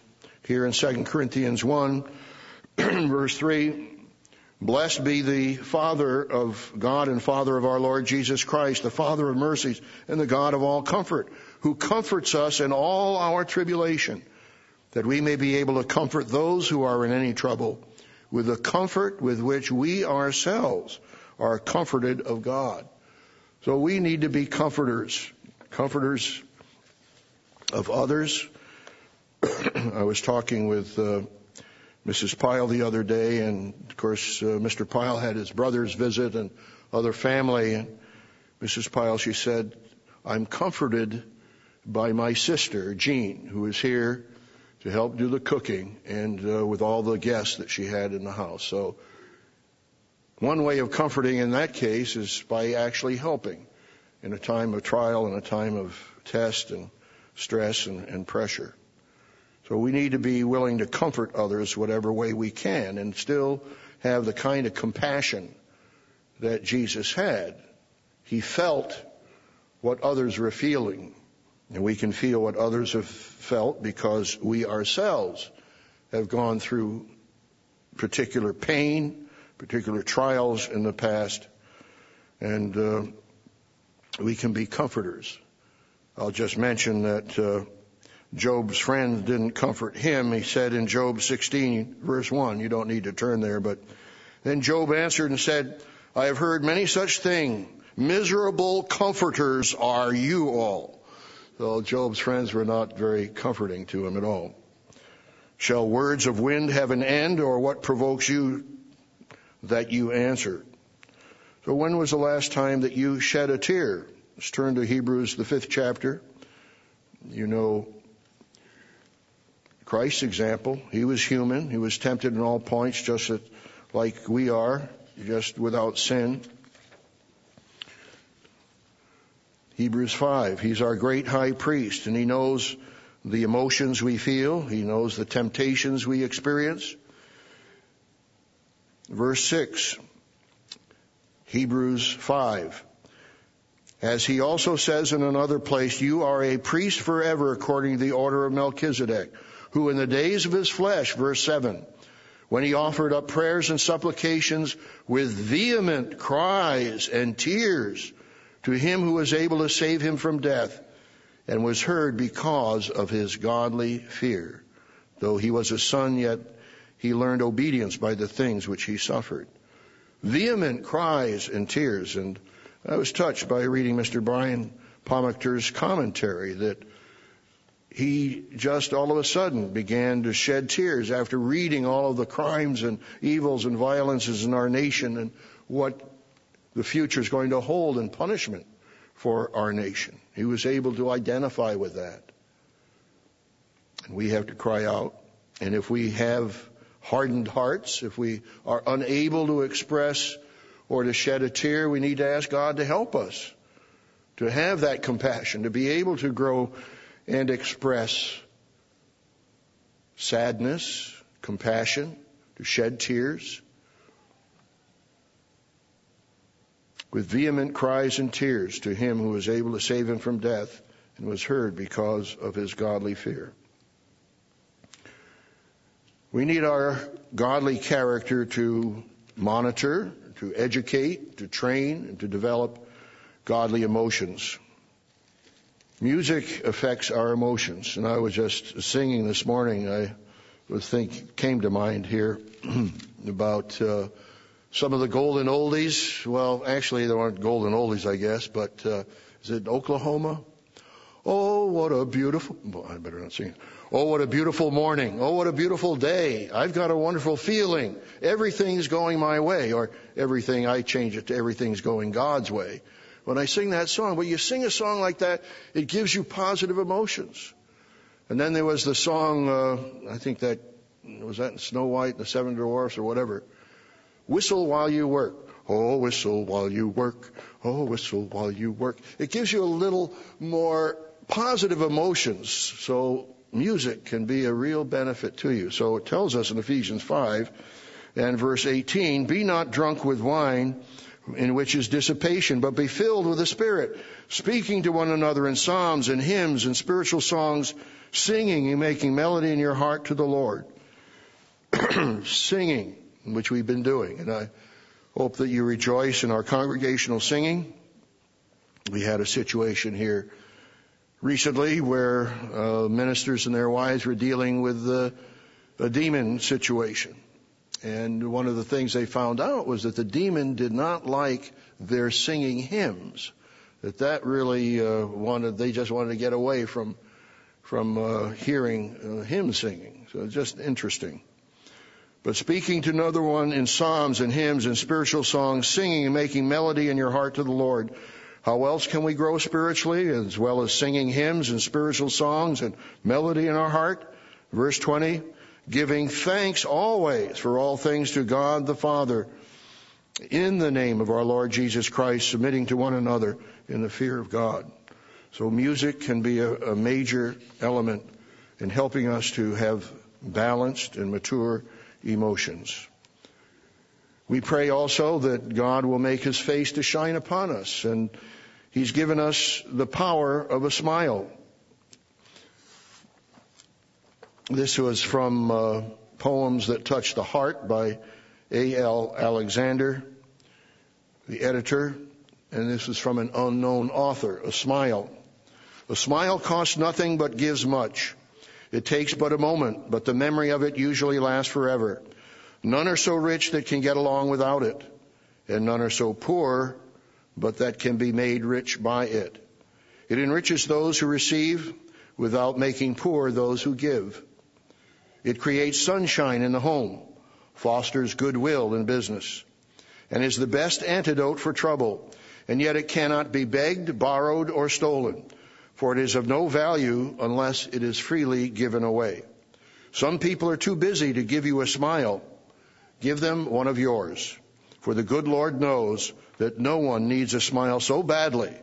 Here in 2 Corinthians 1, verse 3, "Blessed be the Father of God and Father of our Lord Jesus Christ, the Father of mercies and the God of all comfort, who comforts us in all our tribulation, that we may be able to comfort those who are in any trouble with the comfort with which we ourselves are comforted of God." So we need to be comforters, comforters of others. I was talking with Mrs. Pyle the other day, and of course Mr. Pyle had his brothers visit and other family, and Mrs. Pyle, she said, "I'm comforted by my sister, Jean, who is here to help do the cooking and with all the guests that she had in the house." So one way of comforting in that case is by actually helping in a time of trial and a time of test and stress and pressure. So we need to be willing to comfort others whatever way we can and still have the kind of compassion that Jesus had. He felt what others were feeling, and we can feel what others have felt because we ourselves have gone through particular pain, particular trials in the past, and we can be comforters. I'll just mention that Job's friend didn't comfort him. He said in Job 16, verse 1, you don't need to turn there, but then Job answered and said, "I have heard many such things. Miserable comforters are you all." So Job's friends were not very comforting to him at all. "Shall words of wind have an end, or what provokes you that you answer?" So when was the last time that you shed a tear? Let's turn to Hebrews, the 5th chapter. You know Christ's example. He was human. He was tempted in all points, just like we are, just without sin. Hebrews 5, he's our great high priest, and he knows the emotions we feel. He knows the temptations we experience. Verse 6, Hebrews 5. "As he also says in another place, you are a priest forever according to the order of Melchizedek, who in the days of his flesh," verse 7, "when he offered up prayers and supplications with vehement cries and tears to him who was able to save him from death, and was heard because of his godly fear. Though he was a son, yet he learned obedience by the things which he suffered." Vehement cries and tears. And I was touched by reading Mr. Brian Pomachter's commentary that he just all of a sudden began to shed tears after reading all of the crimes and evils and violences in our nation and what the future is going to hold in punishment for our nation. He was able to identify with that. And we have to cry out. And if we have hardened hearts, if we are unable to express or to shed a tear, we need to ask God to help us to have that compassion, to be able to grow and express sadness, compassion, to shed tears. With vehement cries and tears to him who was able to save him from death, and was heard because of his godly fear. We need our godly character to monitor, to educate, to train, and to develop godly emotions. Music affects our emotions. And I was just singing this morning, I came to mind here about Some of the golden oldies, well, actually, there aren't golden oldies, I guess, but is it Oklahoma? Oh, what a beautiful, well, I better not sing it. Oh, what a beautiful morning. Oh, what a beautiful day. I've got a wonderful feeling. Everything's going my way, or everything, I change it to everything's going God's way. When I sing that song, when you sing a song like that, it gives you positive emotions. And then there was the song, I think that, was that in Snow White and the Seven Dwarfs or whatever? Whistle while you work. Oh, whistle while you work. Oh, whistle while you work. It gives you a little more positive emotions. So music can be a real benefit to you. So it tells us in Ephesians 5 and verse 18, be not drunk with wine, in which is dissipation, but be filled with the Spirit, speaking to one another in psalms and hymns and spiritual songs, singing and making melody in your heart to the Lord. Singing, which we've been doing. And I hope that you rejoice in our congregational singing. We had a situation here recently where ministers and their wives were dealing with a demon situation. And one of the things they found out was that the demon did not like their singing hymns. That really they just wanted to get away from hearing hymn singing. So just interesting. But speaking to another one in psalms and hymns and spiritual songs, singing and making melody in your heart to the Lord. How else can we grow spiritually, as well as singing hymns and spiritual songs and melody in our heart? Verse 20. Giving thanks always for all things to God the Father, in the name of our Lord Jesus Christ, submitting to one another in the fear of God. So music can be a major element in helping us to have balanced and mature emotions. We pray also that God will make His face to shine upon us, and He's given us the power of a smile. This was from Poems That Touch the Heart by A.L. Alexander, the editor, and this is from an unknown author, a smile. A smile costs nothing but gives much. It takes but a moment, but the memory of it usually lasts forever. None are so rich that can get along without it, and none are so poor but that can be made rich by it. It enriches those who receive without making poor those who give. It creates sunshine in the home, fosters goodwill in business, and is the best antidote for trouble. And yet it cannot be begged, borrowed, or stolen, for it is of no value unless it is freely given away. Some people are too busy to give you a smile. Give them one of yours, for the good Lord knows that no one needs a smile so badly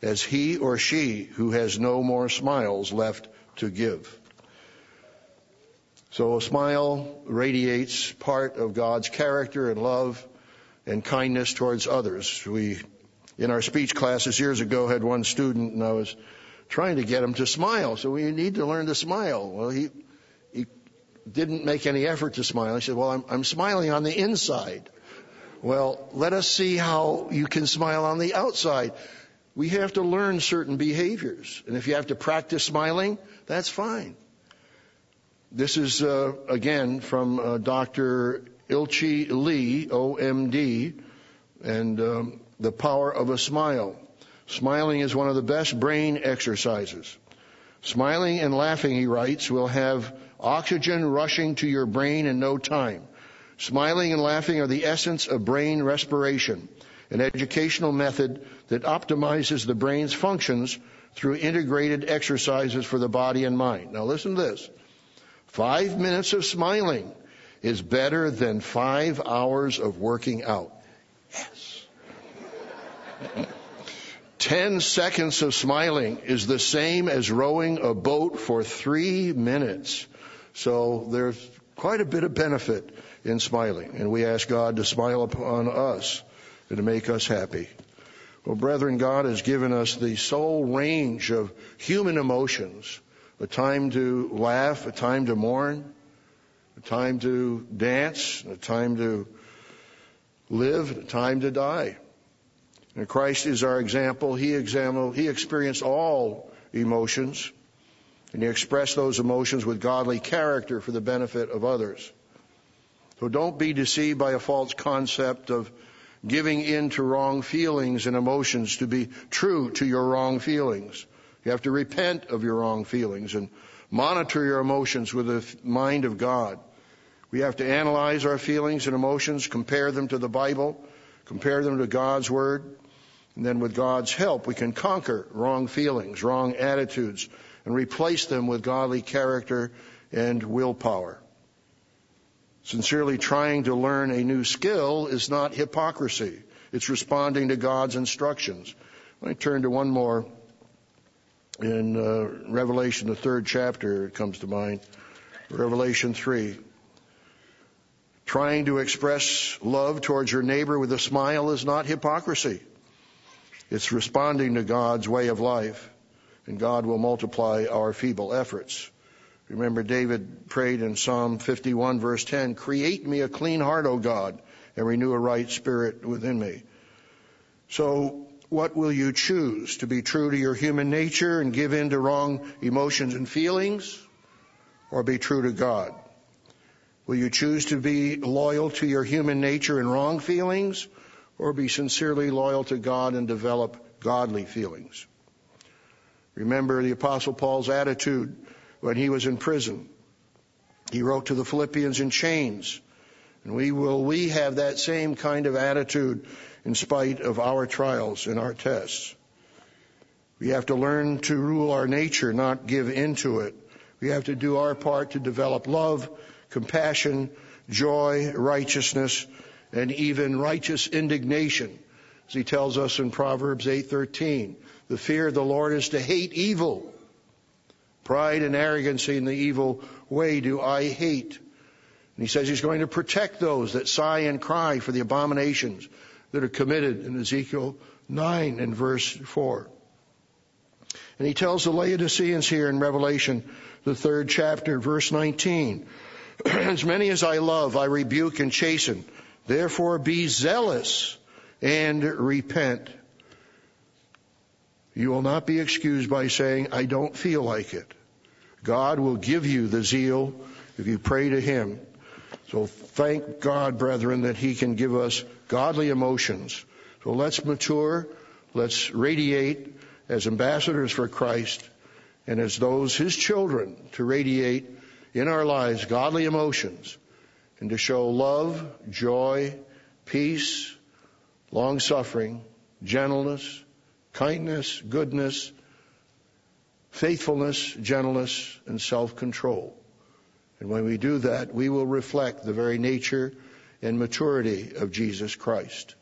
as he or she who has no more smiles left to give. So a smile radiates part of God's character and love and kindness towards others. We, in our speech classes years ago, had one student, and I was trying to get him to smile. So we need to learn to smile. Well, he didn't make any effort to smile. He said, well, I'm smiling on the inside. Well, let us see how you can smile on the outside. We have to learn certain behaviors. And if you have to practice smiling, that's fine. This is, again, from Dr. Ilchi Lee, OMD, and The Power of a Smile. Smiling is one of the best brain exercises. Smiling and laughing, he writes, will have oxygen rushing to your brain in no time. Smiling and laughing are the essence of brain respiration, an educational method that optimizes the brain's functions through integrated exercises for the body and mind. Now listen to this. 5 minutes of smiling is better than 5 hours of working out. Yes. 10 seconds of smiling is the same as rowing a boat for 3 minutes. So there's quite a bit of benefit in smiling, and we ask God to smile upon us and to make us happy. Well, brethren, God has given us the sole range of human emotions, a time to laugh, a time to mourn, a time to dance, a time to live, a time to die. And Christ is our example. He experienced all emotions, and He expressed those emotions with godly character for the benefit of others. So don't be deceived by a false concept of giving in to wrong feelings and emotions to be true to your wrong feelings. You have to repent of your wrong feelings and monitor your emotions with the mind of God. We have to analyze our feelings and emotions, compare them to the Bible, compare them to God's Word, and then with God's help we can conquer wrong feelings, wrong attitudes, and replace them with godly character and willpower. Sincerely trying to learn a new skill is not hypocrisy. It's responding to God's instructions. Let me turn to one more. In Revelation, the third chapter, it comes to mind. Revelation 3. Trying to express love towards your neighbor with a smile is not hypocrisy. It's responding to God's way of life, and God will multiply our feeble efforts. Remember, David prayed in Psalm 51, verse 10, "Create me a clean heart, O God, and renew a right spirit within me." So, what will you choose? To be true to your human nature and give in to wrong emotions and feelings, or be true to God? Will you choose to be loyal to your human nature and wrong feelings, or be sincerely loyal to God and develop godly feelings? Remember the Apostle Paul's attitude when he was in prison. He wrote to the Philippians in chains. And we have that same kind of attitude in spite of our trials and our tests. We have to learn to rule our nature, not give into it. We have to do our part to develop love, compassion, joy, righteousness, and even righteous indignation. As he tells us in Proverbs 8:13, the fear of the Lord is to hate evil. Pride and arrogancy in the evil way do I hate. And he says he's going to protect those that sigh and cry for the abominations that are committed in Ezekiel 9 and verse 4. And he tells the Laodiceans here in Revelation, the third chapter, verse 19, "As many as I love, I rebuke and chasten. Therefore be zealous and repent." You will not be excused by saying, "I don't feel like it." God will give you the zeal if you pray to Him. So thank God, brethren, that He can give us godly emotions. So let's mature, let's radiate as ambassadors for Christ and as those, His children, to radiate in our lives godly emotions and to show love, joy, peace, long-suffering, gentleness, kindness, goodness, faithfulness, gentleness, and self-control. And when we do that, we will reflect the very nature and maturity of Jesus Christ.